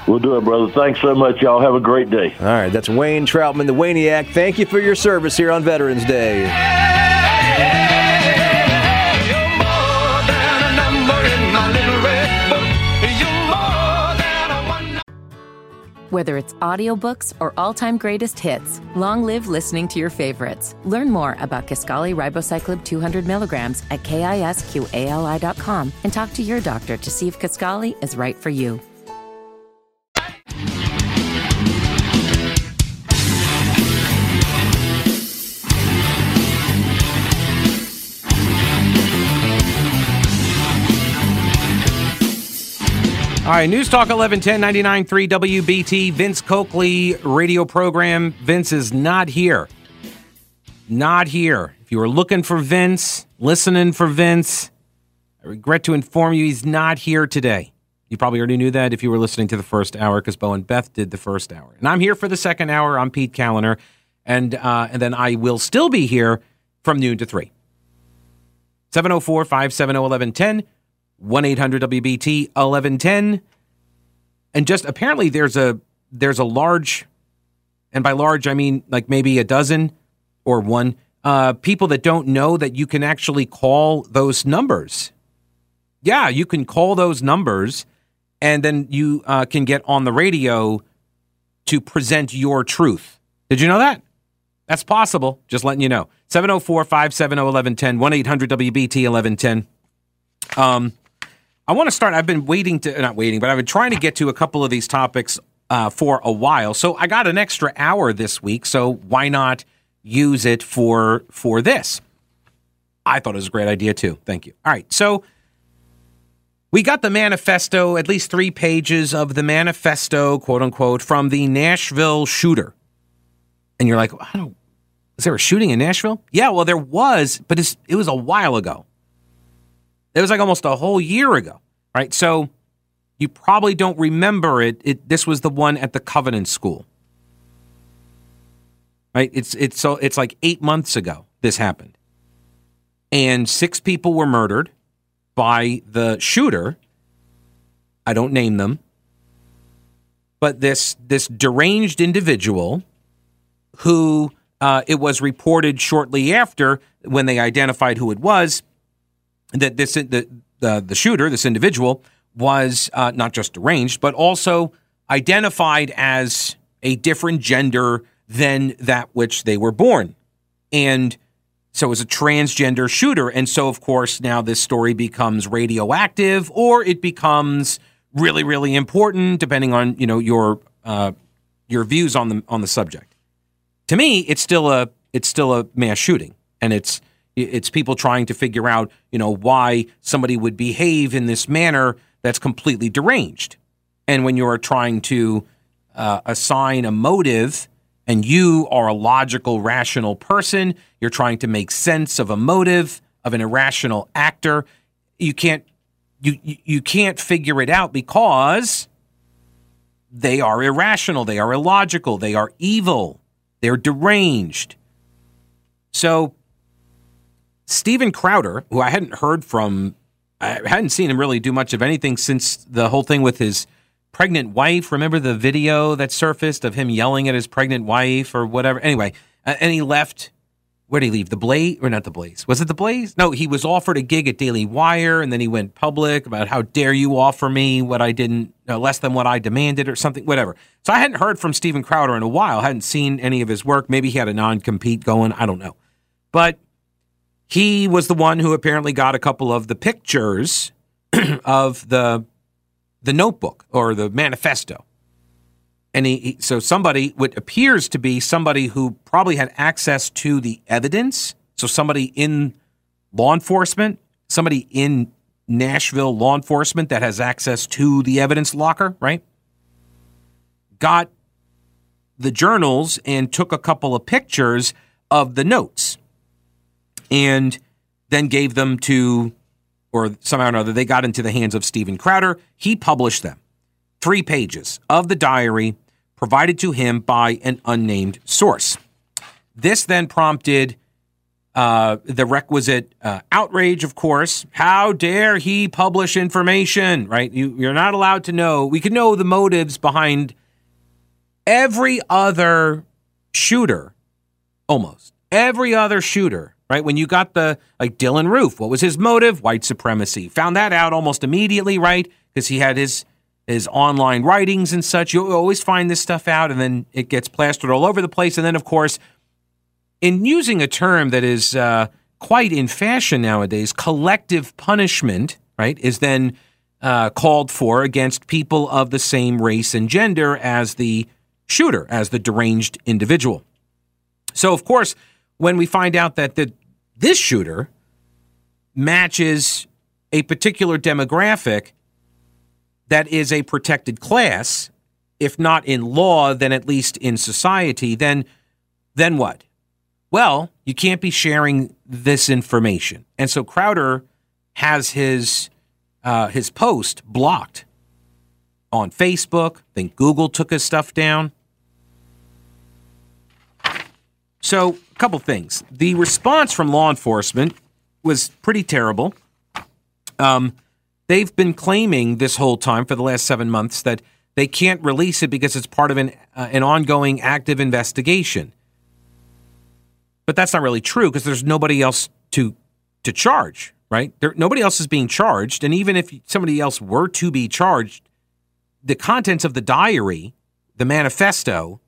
We'll do it, brother. Thanks so much, y'all. Have a great day. All right, that's Wayne Troutman, the Waniac. Thank you for your service here on Veterans Day. Whether it's audiobooks or all-time greatest hits, long live listening to your favorites. Learn more about Kisqali ribociclib 200 milligrams at KISQALI.com and talk to your doctor to see if Kisqali is right for you. All right, News Talk 1110 99.3 WBT, Vince Coakley radio program. Vince is not here. Not here. If you were looking for Vince, listening for Vince, I regret to inform you he's not here today. You probably already knew that if you were listening to the first hour, because Bo and Beth did the first hour. And I'm here for the second hour. I'm Pete Kaliner, and then I will still be here from noon to 3. 704-570-1110. 1-800-WBT-1110. And just apparently there's a large, and by large I mean like maybe a dozen or one, people that don't know that you can actually call those numbers. Yeah, you can call those numbers, and then you can get on the radio to present your truth. Did you know that? That's possible. Just letting you know. 704-570-1110, 1-800-WBT-1110. I want to start. I've been I've been trying to get to a couple of these topics for a while. So I got an extra hour this week, so why not use it for this? I thought it was a great idea, too. Thank you. All right, so we got the manifesto, at least 3 pages of the manifesto, quote-unquote, from the Nashville shooter. And you're like, is there a shooting in Nashville? Yeah, well, there was, but it was a while ago. It was like almost a whole year ago, right? So you probably don't remember it. This was the one at the Covenant School, right? It's like 8 months ago this happened, and 6 people were murdered by the shooter. I don't name them, but this deranged individual who it was reported shortly after when they identified who it was, that the shooter, this individual, was not just deranged, but also identified as a different gender than that which they were born. And so it was a transgender shooter. And so, of course, now this story becomes radioactive, or it becomes really, really important, depending on, you know, your views on the subject. To me, it's still a mass shooting, and it's people trying to figure out, you know, why somebody would behave in this manner that's completely deranged. And when you are trying to assign a motive, and you are a logical, rational person, you're trying to make sense of a motive of an irrational actor. You can't figure it out because they are irrational, they are illogical, they are evil, they're deranged. So Steven Crowder, who I hadn't seen him really do much of anything since the whole thing with his pregnant wife. Remember the video that surfaced of him yelling at his pregnant wife or whatever? Anyway, and he left. Where did he leave? The Blaze? Or not The Blaze. Was it The Blaze? No, he was offered a gig at Daily Wire, and then he went public about how dare you offer me what I didn't, less than what I demanded or something, whatever. So I hadn't heard from Steven Crowder in a while. I hadn't seen any of his work. Maybe he had a non-compete going. I don't know. But he was the one who apparently got a couple of the pictures of the notebook or the manifesto. And so somebody, what appears to be somebody who probably had access to the evidence, so somebody in law enforcement, somebody in Nashville law enforcement that has access to the evidence locker, right? got the journals and took a couple of pictures of the notes and then gave them to, or somehow or another, they got into the hands of Steven Crowder. He published them. 3 pages of the diary provided to him by an unnamed source. This then prompted the requisite outrage, of course. How dare he publish information, right? You're not allowed to know. We can know the motives behind every other shooter, almost. Every other shooter, right? When you got the, like Dylan Roof, what was his motive? White supremacy. Found that out almost immediately, right? Because he had his online writings and such. You always find this stuff out, and then it gets plastered all over the place. And then, of course, in using a term that is quite in fashion nowadays, collective punishment, right, is then called for against people of the same race and gender as the shooter, as the deranged individual. So, of course, when we find out that this shooter matches a particular demographic that is a protected class, if not in law, then at least in society, then what? Well, you can't be sharing this information. And so Crowder has his post blocked on Facebook. I think Google took his stuff down. So a couple things. The response from law enforcement was pretty terrible. They've been claiming this whole time for the last 7 months that they can't release it because it's part of an ongoing active investigation. But that's not really true because there's nobody else to charge, right? Nobody else is being charged. And even if somebody else were to be charged, the contents of the diary, the manifesto,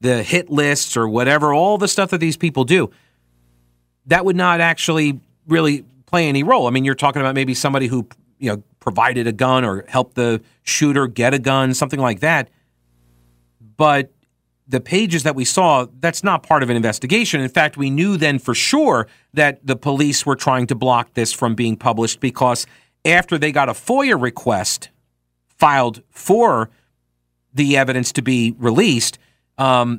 the hit lists or whatever, all the stuff that these people do, that would not actually really play any role. I mean, you're talking about maybe somebody who, you know, provided a gun or helped the shooter get a gun, something like that. But the pages that we saw, that's not part of an investigation. In fact, we knew then for sure that the police were trying to block this from being published because after they got a FOIA request filed for the evidence to be released, then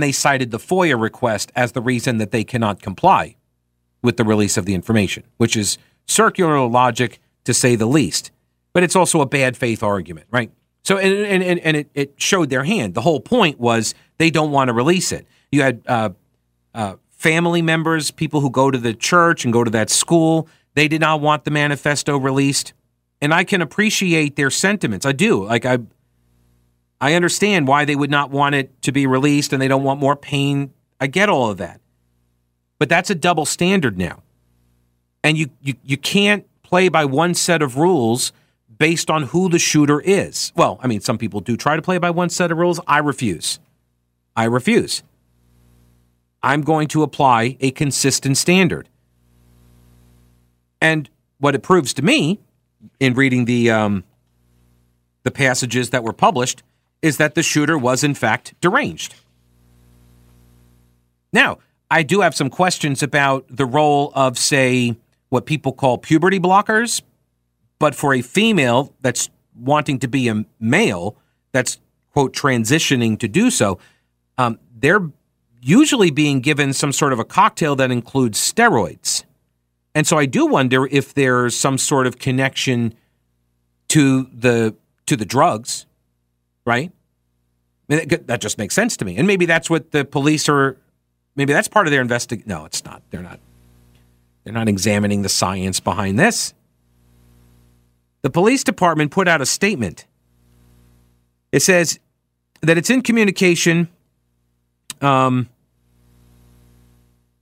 they cited the FOIA request as the reason that they cannot comply with the release of the information, which is circular logic to say the least. But it's also a bad faith argument, right? So, and it showed their hand. The whole point was they don't want to release it. You had family members, people who go to the church and go to that school. They did not want the manifesto released. And I can appreciate their sentiments. I do. Like, I understand why they would not want it to be released and they don't want more pain. I get all of that. But that's a double standard now. And you can't play by one set of rules based on who the shooter is. Well, I mean, some people do try to play by one set of rules. I refuse. I'm going to apply a consistent standard. And what it proves to me in reading the passages that were published is that the shooter was, in fact, deranged. Now, I do have some questions about the role of, say, what people call puberty blockers. But for a female that's wanting to be a male, that's, quote, transitioning to do so, they're usually being given some sort of a cocktail that includes steroids. And so I do wonder if there's some sort of connection to the drugs, right? I mean, that just makes sense to me. And maybe that's what the police are, maybe that's part of their investigation. No, it's not. They're not examining the science behind this. The police department put out a statement. It says that it's in communication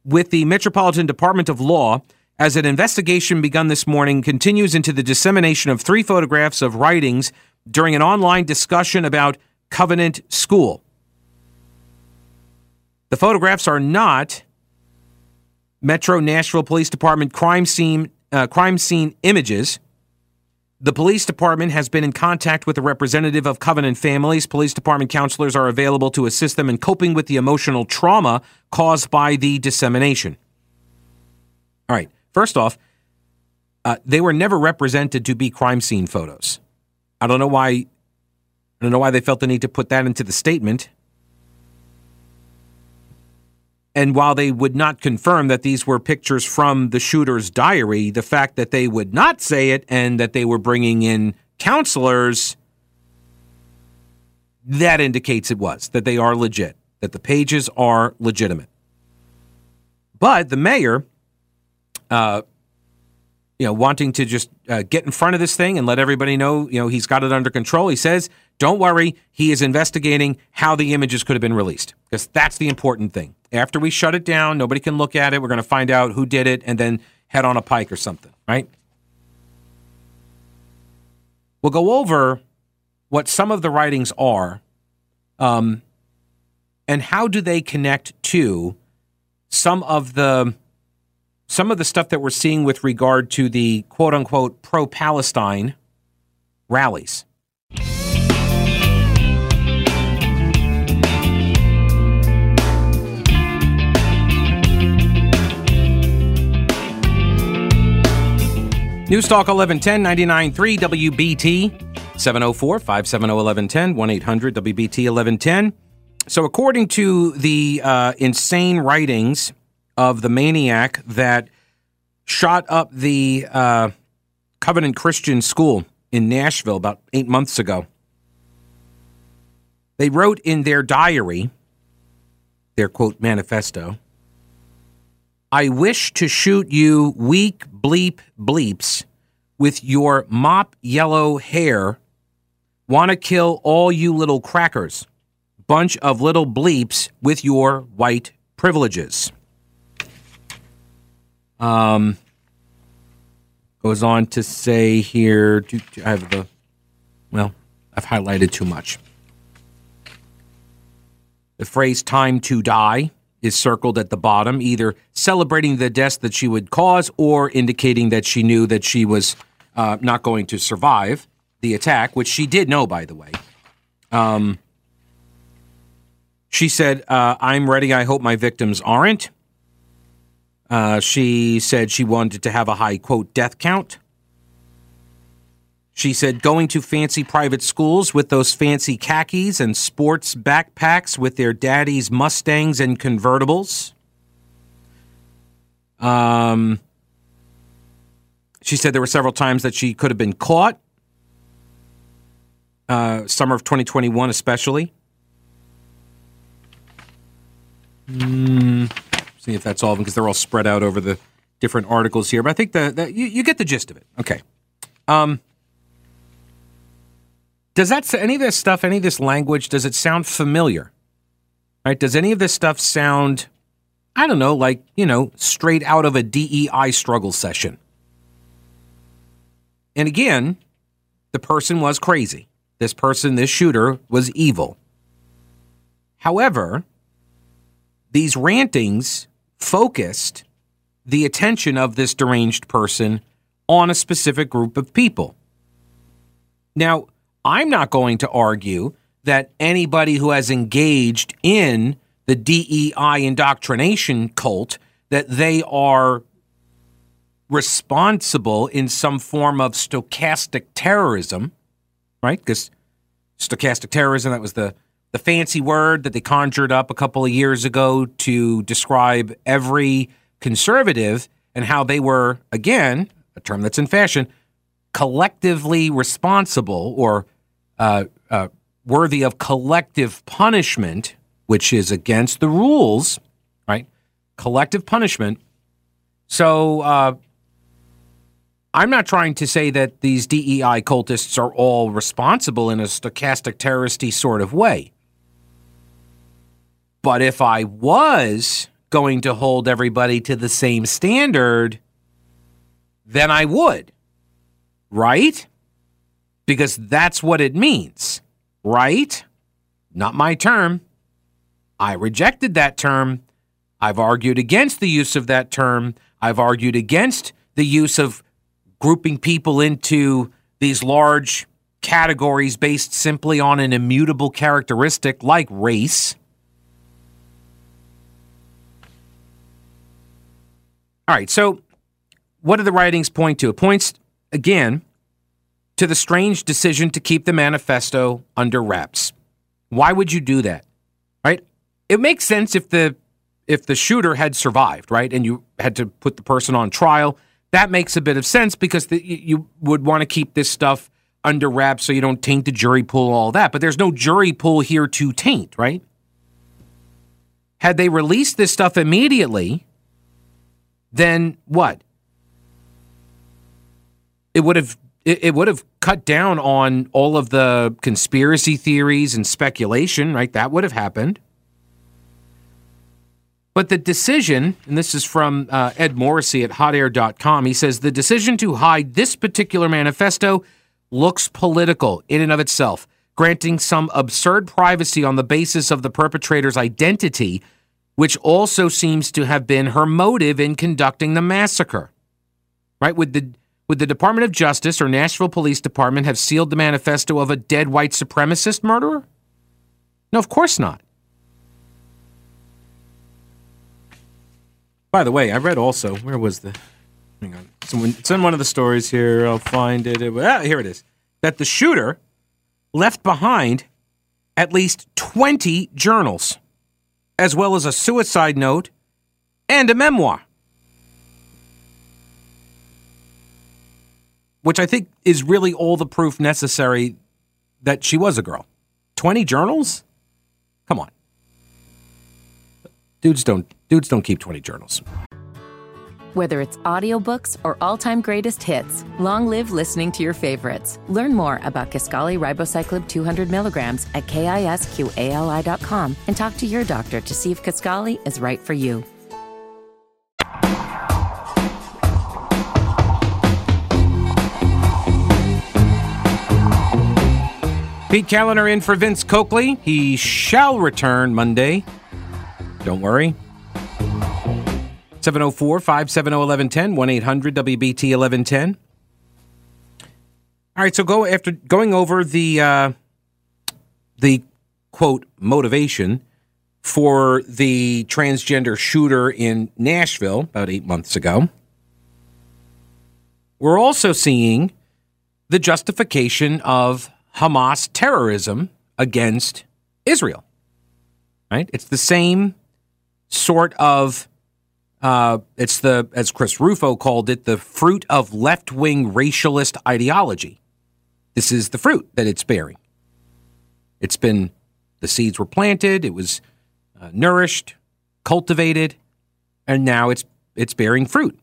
with the Metropolitan Department of Law as an investigation begun this morning continues into the dissemination of 3 photographs of writings during an online discussion about Covenant School. The photographs are not Metro Nashville Police Department crime scene images. The police department has been in contact with a representative of Covenant families. Police department counselors are available to assist them in coping with the emotional trauma caused by the dissemination. All right. First off, they were never represented to be crime scene photos. I don't know why I don't know why they felt the need to put that into the statement. And while they would not confirm that these were pictures from the shooter's diary, the fact that they would not say it and that they were bringing in counselors, that indicates it was, that they are legit, that the pages are legitimate. But the mayor, wanting to just get in front of this thing and let everybody know, he's got it under control. He says, don't worry, he is investigating how the images could have been released, because that's the important thing. After we shut it down, nobody can look at it. We're going to find out who did it and then head on a pike or something, right? We'll go over what some of the writings are, and how do they connect to some of the stuff that we're seeing with regard to the quote-unquote pro-Palestine rallies. News Talk 1110, 99.3 WBT, 704-570-1110, 1-800-WBT-1110. So according to the insane writings of the maniac that shot up the Covenant Christian School in Nashville about 8 months ago, they wrote in their diary, their, quote, manifesto, I wish to shoot you weak bleep bleeps with your mop yellow hair. Want to kill all you little crackers. Bunch of little bleeps with your white privileges. Goes on to say here, I've highlighted too much. The phrase time to die is circled at the bottom, either celebrating the deaths that she would cause or indicating that she knew that she was not going to survive the attack, which she did know, by the way. She said, I'm ready. I hope my victims aren't. She said she wanted to have a high, quote, death count. She said going to fancy private schools with those fancy khakis and sports backpacks with their daddy's Mustangs and convertibles. She said there were several times that she could have been caught. Summer of 2021 especially. See if that's all of them, because they're all spread out over the different articles here. But I think you get the gist of it. Okay. Does that any of this stuff, any of this language, does it sound familiar? Right? Does any of this stuff sound, I don't know, like, straight out of a DEI struggle session? And again, the person was crazy. This shooter, was evil. However, these rantings focused the attention of this deranged person on a specific group of people. Now, I'm not going to argue that anybody who has engaged in the DEI indoctrination cult, that they are responsible in some form of stochastic terrorism, right? Because stochastic terrorism, that was the fancy word that they conjured up a couple of years ago to describe every conservative and how they were, again, a term that's in fashion, collectively responsible or worthy of collective punishment, which is against the rules, right? Collective punishment. So I'm not trying to say that these DEI cultists are all responsible in a stochastic terroristy sort of way. But if I was going to hold everybody to the same standard, then I would. Right? Because that's what it means. Right? Not my term. I rejected that term. I've argued against the use of that term. I've argued against the use of grouping people into these large categories based simply on an immutable characteristic like race. All right, so what do the writings point to? It points, again, to the strange decision to keep the manifesto under wraps. Why would you do that, right? It makes sense if the shooter had survived, right, and you had to put the person on trial. That makes a bit of sense because you would want to keep this stuff under wraps so you don't taint the jury pool, all that. But there's no jury pool here to taint, right? Had they released this stuff immediately, then what? It would have cut down on all of the conspiracy theories and speculation, right? That would have happened. But the decision, and this is from Ed Morrissey at hotair.com, he says, the decision to hide this particular manifesto looks political in and of itself, granting some absurd privacy on the basis of the perpetrator's identity, which also seems to have been her motive in conducting the massacre. Right? Would the Department of Justice or Nashville Police Department have sealed the manifesto of a dead white supremacist murderer? No, of course not. By the way, I read also, hang on, it's in one of the stories here, I'll find it, here it is, that the shooter left behind at least 20 journals, as well as a suicide note and a memoir. Which I think is really all the proof necessary that she was a girl. 20 journals? Come on. Dudes don't keep 20 journals. Whether it's audiobooks or all-time greatest hits, long live listening to your favorites. Learn more about Kisqali ribociclib 200 milligrams at KISQALI.com and talk to your doctor to see if Kisqali is right for you. Pete Kaliner in for Vince Coakley. He shall return Monday. Don't worry. 704-570-1110, 1-800-WBT-1110. All right, so after going over the quote, motivation for the transgender shooter in Nashville about 8 months ago, we're also seeing the justification of Hamas terrorism against Israel, right? It's the same sort of, as Chris Rufo called it, the fruit of left-wing racialist ideology. This is the fruit that it's bearing. The seeds were planted, it was nourished, cultivated, and now it's bearing fruit,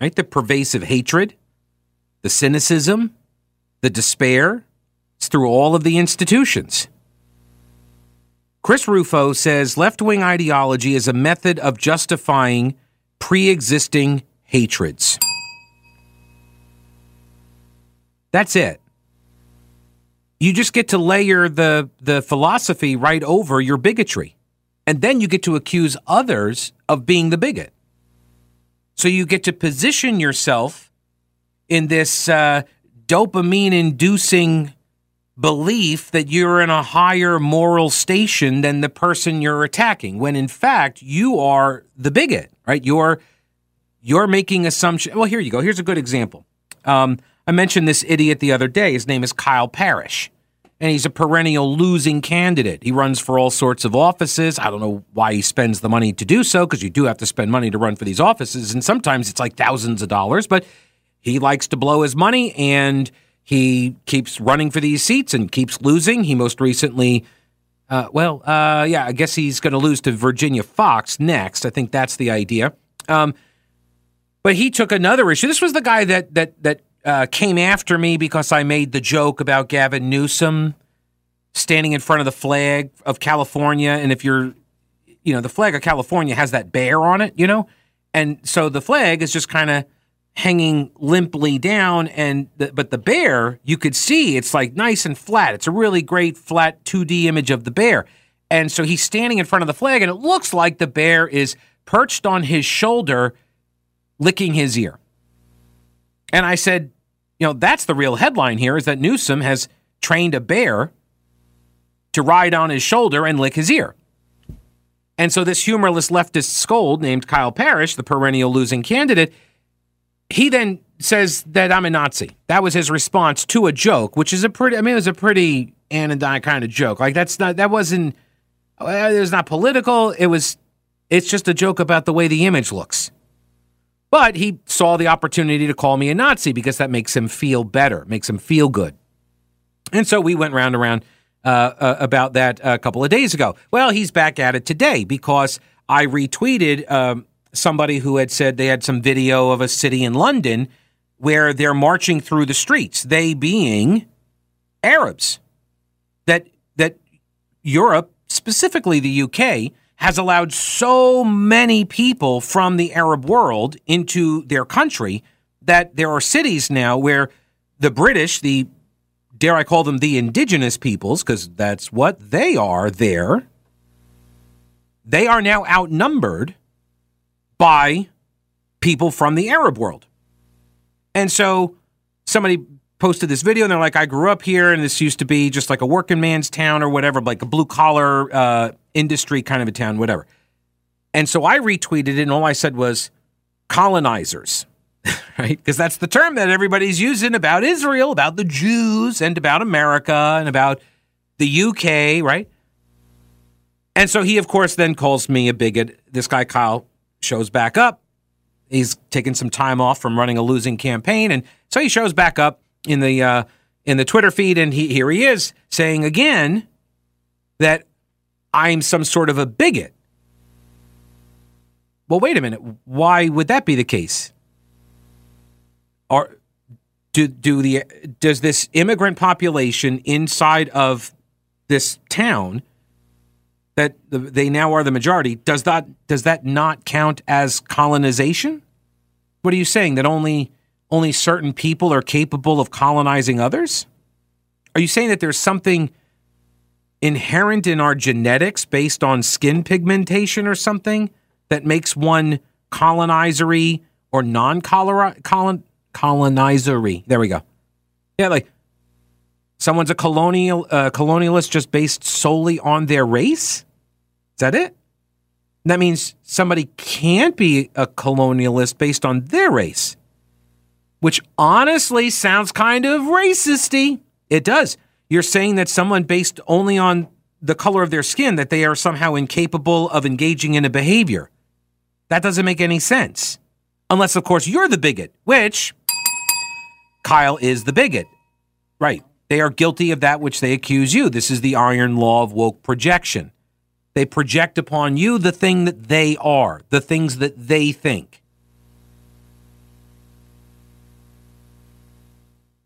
right? The pervasive hatred, the cynicism, the despair, it's through all of the institutions. Chris Rufo says left-wing ideology is a method of justifying pre-existing hatreds. That's it. You just get to layer the philosophy right over your bigotry, and then you get to accuse others of being the bigot. So you get to position yourself in this dopamine-inducing belief that you're in a higher moral station than the person you're attacking, when in fact you are the bigot, right? You're making assumptions. Well, here you go. Here's a good example. I mentioned this idiot the other day. His name is Kyle Parrish, and he's a perennial losing candidate. He runs for all sorts of offices. I don't know why he spends the money to do so, because you do have to spend money to run for these offices, and sometimes it's like thousands of dollars, but he likes to blow his money, and he keeps running for these seats and keeps losing. He most recently, I guess he's going to lose to Virginia Fox next. I think that's the idea. But he took another issue. This was the guy that came after me because I made the joke about Gavin Newsom standing in front of the flag of California. And if you're, the flag of California has that bear on it, and so the flag is just kind of hanging limply down, but the bear, you could see it's like nice and flat. It's a really great flat 2D image of the bear. And so he's standing in front of the flag, and it looks like the bear is perched on his shoulder, licking his ear. And I said, that's the real headline here, is that Newsom has trained a bear to ride on his shoulder and lick his ear. And so this humorless leftist scold named Kyle Parrish, the perennial losing candidate, He then says that I'm a Nazi. That was his response to a joke, which is a pretty, I mean, it was a pretty anodyne kind of joke. Like, that's not, that wasn't, it was not political. It was, it's just a joke about the way the image looks. But he saw the opportunity to call me a Nazi because that makes him feel better, makes him feel good. And so we went round and round about that a couple of days ago. Well, he's back at it today because I retweeted somebody who had said they had some video of a city in London where they're marching through the streets, they being Arabs, that Europe, specifically the UK, has allowed so many people from the Arab world into their country that there are cities now where the British, the, dare I call them the indigenous peoples, because that's what they are there, they are now outnumbered by people from the Arab world. And so somebody posted this video and they're like, I grew up here and this used to be just like a working man's town or whatever, like a blue collar industry kind of a town, whatever. And so I retweeted it and all I said was colonizers, right? Because that's the term that everybody's using about Israel, about the Jews and about America and about the UK, right? And so he, of course, then calls me a bigot. This guy, Kyle, shows back up. He's taken some time off from running a losing campaign. And so he shows back up in the Twitter feed, and here he is saying again that I'm some sort of a bigot. Well, wait a minute. Why would that be the case? Or does this immigrant population inside of this town that they now are the majority, does that not count as colonization? What are you saying, that only certain people are capable of colonizing others? Are you saying that there's something inherent in our genetics based on skin pigmentation or something that makes one colonizery or non-colonizery? There we go. Yeah, like someone's a colonialist just based solely on their race? Is that it? That means somebody can't be a colonialist based on their race, which honestly sounds kind of racist-y. It does. You're saying that someone based only on the color of their skin, that they are somehow incapable of engaging in a behavior. That doesn't make any sense. Unless, of course, you're the bigot, which Kyle is the bigot. Right. They are guilty of that which they accuse you. This is the iron law of woke projection. They project upon you the thing that they are, the things that they think.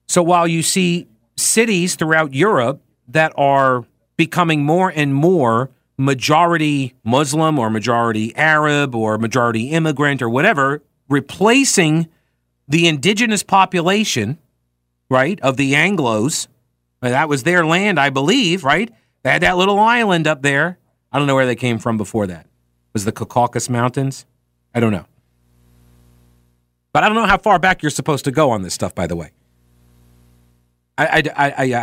So while you see cities throughout Europe that are becoming more and more majority Muslim or majority Arab or majority immigrant or whatever, replacing the indigenous population, right, of the Anglos, that was their land, I believe, right? They had that little island up there. I don't know where they came from before that. Was the Caucasus Mountains? I don't know. But I don't know how far back you're supposed to go on this stuff, by the way. I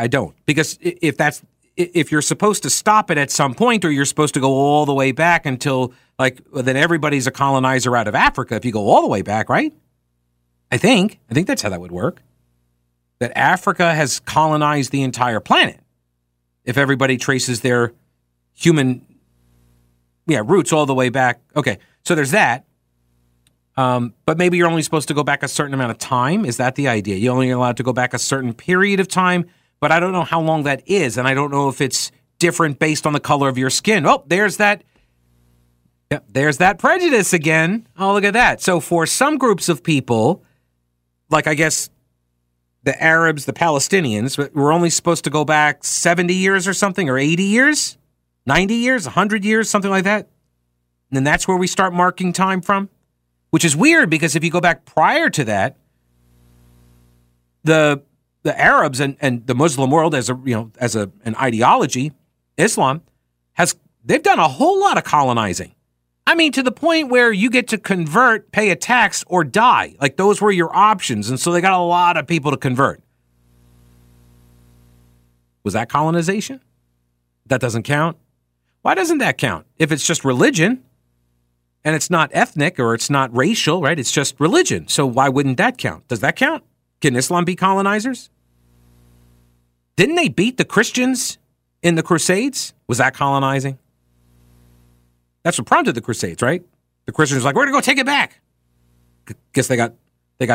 don't, because if you're supposed to stop it at some point, or you're supposed to go all the way back until, like, well, then everybody's a colonizer out of Africa if you go all the way back, right? I think that's how that would work. That Africa has colonized the entire planet if everybody traces their human roots all the way back. Okay, so there's that. But maybe you're only supposed to go back a certain amount of time. Is that the idea? You're only allowed to go back a certain period of time, but I don't know how long that is, and I don't know if it's different based on the color of your skin. Oh, there's that. Yep, there's that prejudice again. Oh, look at that. So for some groups of people, like I guess the Arabs, the Palestinians, we're only supposed to go back 70 years or something, or 80 years, 90 years, 100 years, something like that. And then that's where we start marking time from. Which is weird, because if you go back prior to that, the Arabs and the Muslim world as an ideology, Islam, they've done a whole lot of colonizing. I mean, to the point where you get to convert, pay a tax, or die. Like, those were your options, and so they got a lot of people to convert. Was that colonization? That doesn't count. Why doesn't that count? If it's just religion, and it's not ethnic or it's not racial, right? It's just religion. So why wouldn't that count? Does that count? Can Islam be colonizers? Didn't they beat the Christians in the Crusades? Was that colonizing? That's what prompted the Crusades, right? The Christians were like, we're going to go take it back. Guess they got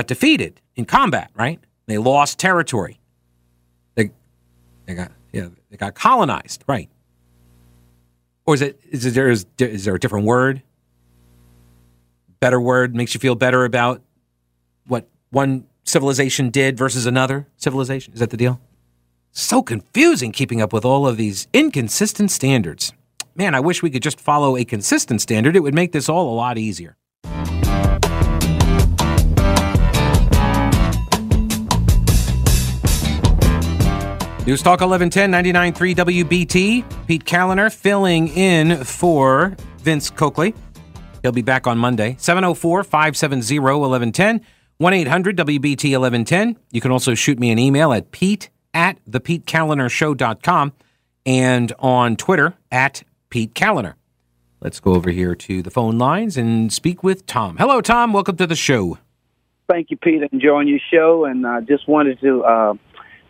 defeated in combat, right? They lost territory. They got colonized, right? Or is there a different word? Better word makes you feel better about what one civilization did versus another civilization. Is that the deal? So confusing keeping up with all of these inconsistent standards. Man, I wish we could just follow a consistent standard. It would make this all a lot easier. News Talk 1110, 99.3 WBT. Pete Kaliner filling in for Vince Coakley. He'll be back on Monday. 704-570-1110, 1-800-WBT-1110. You can also shoot me an email at pete@thepetekalinershow.com and on Twitter at Pete Kaliner. Let's go over here to the phone lines and speak with Tom. Hello, Tom. Welcome to the show. Thank you, Pete. Enjoying your show, and I just wanted to...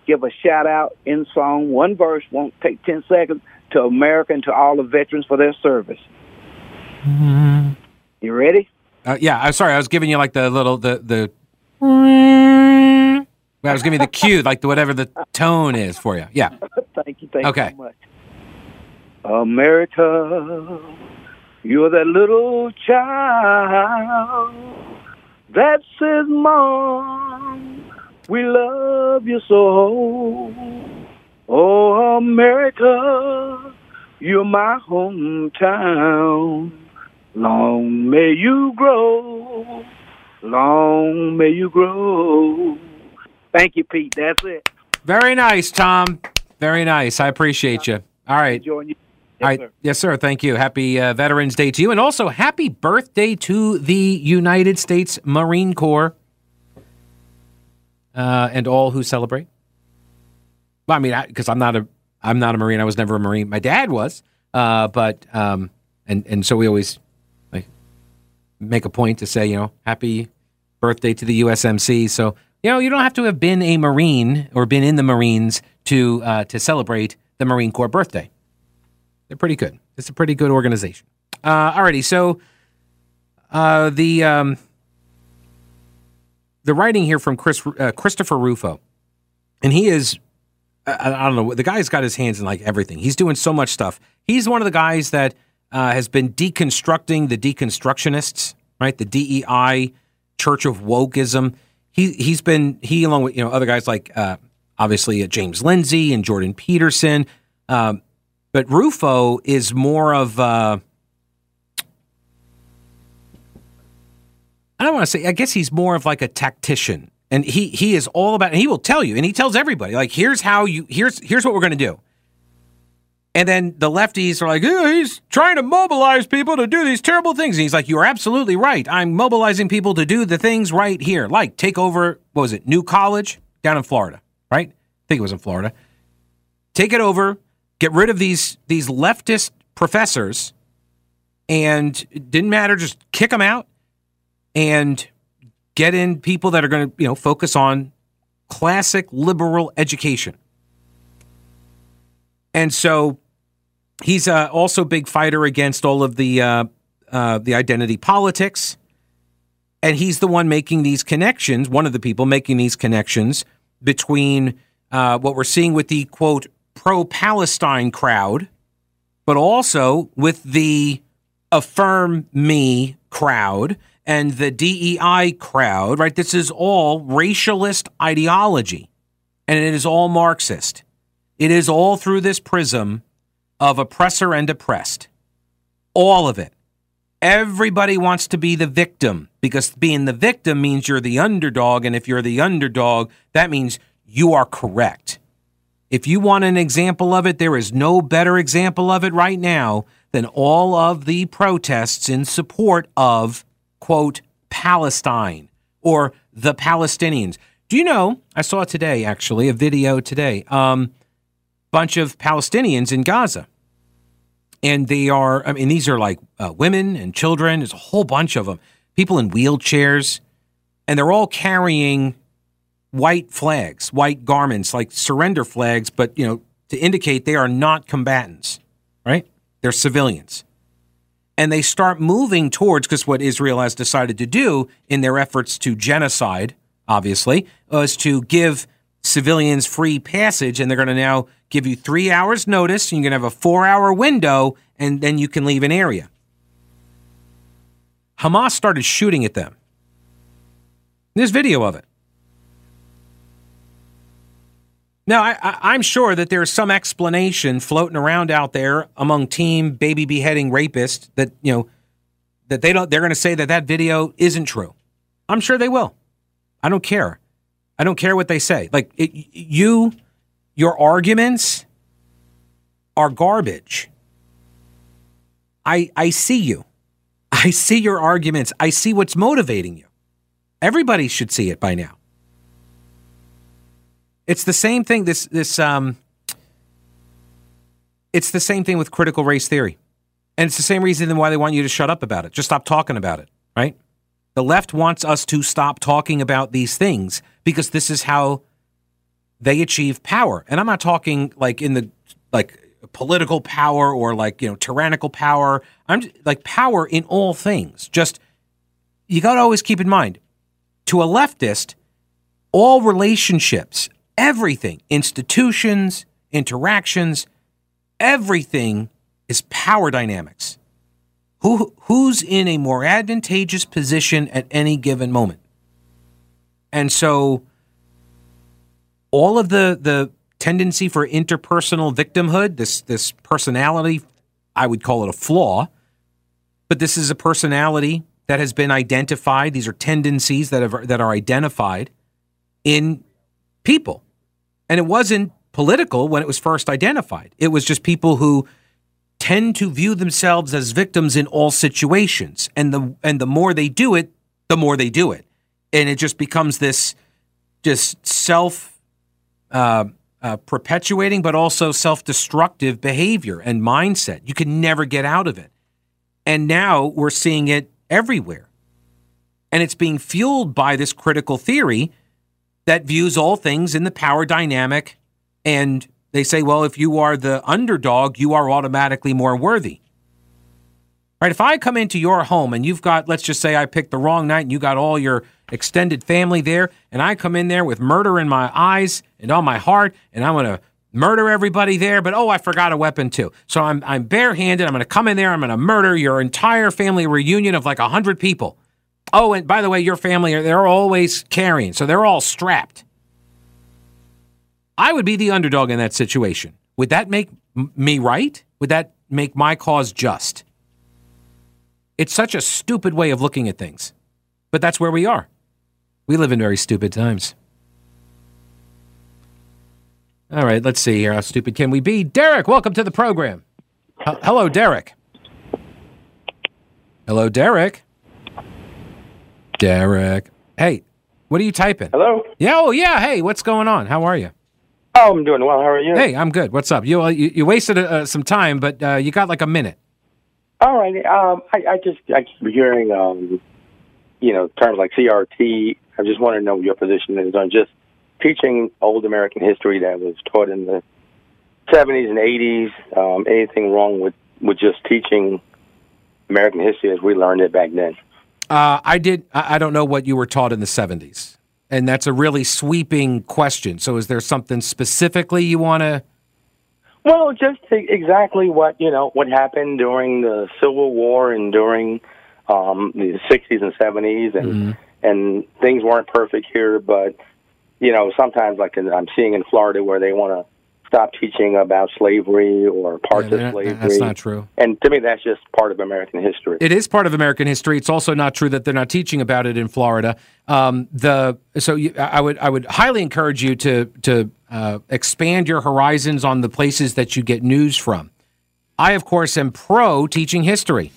give a shout-out in song, one verse, won't take 10 seconds, to America and to all the veterans for their service. Mm-hmm. You ready? Yeah, I'm sorry. I was giving you, like, the little, the... I was giving you the cue, like, the, whatever the tone is for you. Yeah. Thank you so much. America, you're that little child that says, Mom, we love you so. Oh, America, you're my hometown. Long may you grow. Long may you grow. Thank you, Pete. That's it. Very nice, Tom. Very nice. I appreciate you. All right. Enjoying you. Yes, all right. Sir. Yes, sir. Thank you. Happy Veterans Day to you. And also, happy birthday to the United States Marine Corps. And all who celebrate. Well, I mean, because I'm not a Marine. I was never a Marine. My dad was, but so we always like make a point to say, you know, happy birthday to the USMC. So you know, you don't have to have been a Marine or been in the Marines to celebrate the Marine Corps birthday. They're pretty good. It's a pretty good organization. Alrighty, so The writing here from Christopher Rufo, and he is, I don't know, the guy's got his hands in, like, everything. He's doing so much stuff. He's one of the guys that has been deconstructing the deconstructionists, right? The DEI, Church of Wokeism. He's been, along with, you know, other guys like, obviously, James Lindsay and Jordan Peterson. But Rufo is more of, I don't want to say, I guess he's more of like a tactician, and he is all about, and he will tell you, and he tells everybody, like, here's what we're going to do. And then the lefties are like, yeah, he's trying to mobilize people to do these terrible things. And he's like, you're absolutely right. I'm mobilizing people to do the things right here. Like take over, what was it? New College down in Florida, right? I think it was in Florida. Take it over, get rid of these leftist professors, and it didn't matter. Just kick them out. And get in people that are going to, you know, focus on classic liberal education. And so he's also a big fighter against all of the identity politics. And he's the one making these connections, one of the people making these connections between what we're seeing with the, quote, pro-Palestine crowd, but also with the affirm me crowd and the DEI crowd, right? This is all racialist ideology, and it is all Marxist. It is all through this prism of oppressor and oppressed. All of it. Everybody wants to be the victim, because being the victim means you're the underdog, and if you're the underdog, that means you are correct. If you want an example of it, there is no better example of it right now than all of the protests in support of, quote, Palestine or the Palestinians. Do you know, I saw today, actually, a video today, bunch of Palestinians in Gaza. And they are, I mean, these are like women and children. There's a whole bunch of them. People in wheelchairs. And they're all carrying white flags, white garments, like surrender flags, but, you know, to indicate they are not combatants, right? They're civilians. And they start moving towards, because what Israel has decided to do in their efforts to genocide, obviously, is to give civilians free passage, and they're going to now give you 3 hours notice, and you're going to have a 4-hour window, and then you can leave an area. Hamas started shooting at them. There's video of it. Now, I'm sure that there's some explanation floating around out there among team baby beheading rapists that, you know, that they don't, they're going to say that that video isn't true. I'm sure they will. I don't care. I don't care what they say. Like, your arguments are garbage. I see you. I see your arguments. I see what's motivating you. Everybody should see it by now. It's the same thing. It's the same thing with critical race theory, and it's the same reason why they want you to shut up about it. Just stop talking about it, right? The left wants us to stop talking about these things because this is how they achieve power. And I'm not talking like in the like political power or like, you know, tyrannical power. I'm just, like, power in all things. Just, you got to always keep in mind, to a leftist, all relationships, everything, institutions, interactions, everything is power dynamics. Who's in a more advantageous position at any given moment? And so all of the tendency for interpersonal victimhood, this personality, I would call it a flaw, but this is a personality that has been identified. These are tendencies that are identified in people. And it wasn't political when it was first identified. It was just people who tend to view themselves as victims in all situations. And the more they do it, the more they do it. And it just becomes this just self-perpetuating, but also self-destructive behavior and mindset. You can never get out of it. And now we're seeing it everywhere. And it's being fueled by this critical theory that views all things in the power dynamic, and they say, well, if you are the underdog, you are automatically more worthy. All right, if I come into your home and you've got, let's just say I picked the wrong night and you got all your extended family there, and I come in there with murder in my eyes and on my heart, and I'm going to murder everybody there, but I forgot a weapon too. So I'm barehanded, I'm going to come in there, I'm going to murder your entire family reunion of like 100 people. Oh, and by the way, your family, they're always carrying, so they're all strapped. I would be the underdog in that situation. Would that make me right? Would that make my cause just? It's such a stupid way of looking at things. But that's where we are. We live in very stupid times. All right, let's see here. How stupid can we be? Derek, welcome to the program. Hello, Derek. Hello, Derek. Derek. Hey, what are you typing? Hello? Yeah, oh, yeah. Hey, what's going on? How are you? Oh, I'm doing well. How are you? Hey, I'm good. What's up? You wasted some time, but you got like a minute. All right. I keep hearing, terms like CRT. I just want to know what your position is on just teaching old American history that was taught in the 70s and 80s. Anything wrong with just teaching American history as we learned it back then? I don't know what you were taught in the 70s, and that's a really sweeping question. So is there something specifically you want to? Well, just exactly what happened during the Civil War and during the 60s and 70s, and things weren't perfect here. But, sometimes like I'm seeing in Florida where they want to stop teaching about slavery or parts of slavery. That's not true. And to me, that's just part of American history. It is part of American history. It's also not true that they're not teaching about it in Florida. I would highly encourage you to expand your horizons on the places that you get news from. I, of course, am pro teaching history.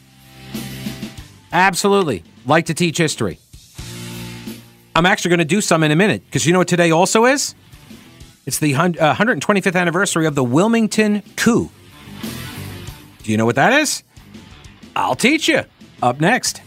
Absolutely. Like to teach history. I'm actually going to do some in a minute, because you know what today also is? It's the 125th anniversary of the Wilmington coup. Do you know what that is? I'll teach you. Up next.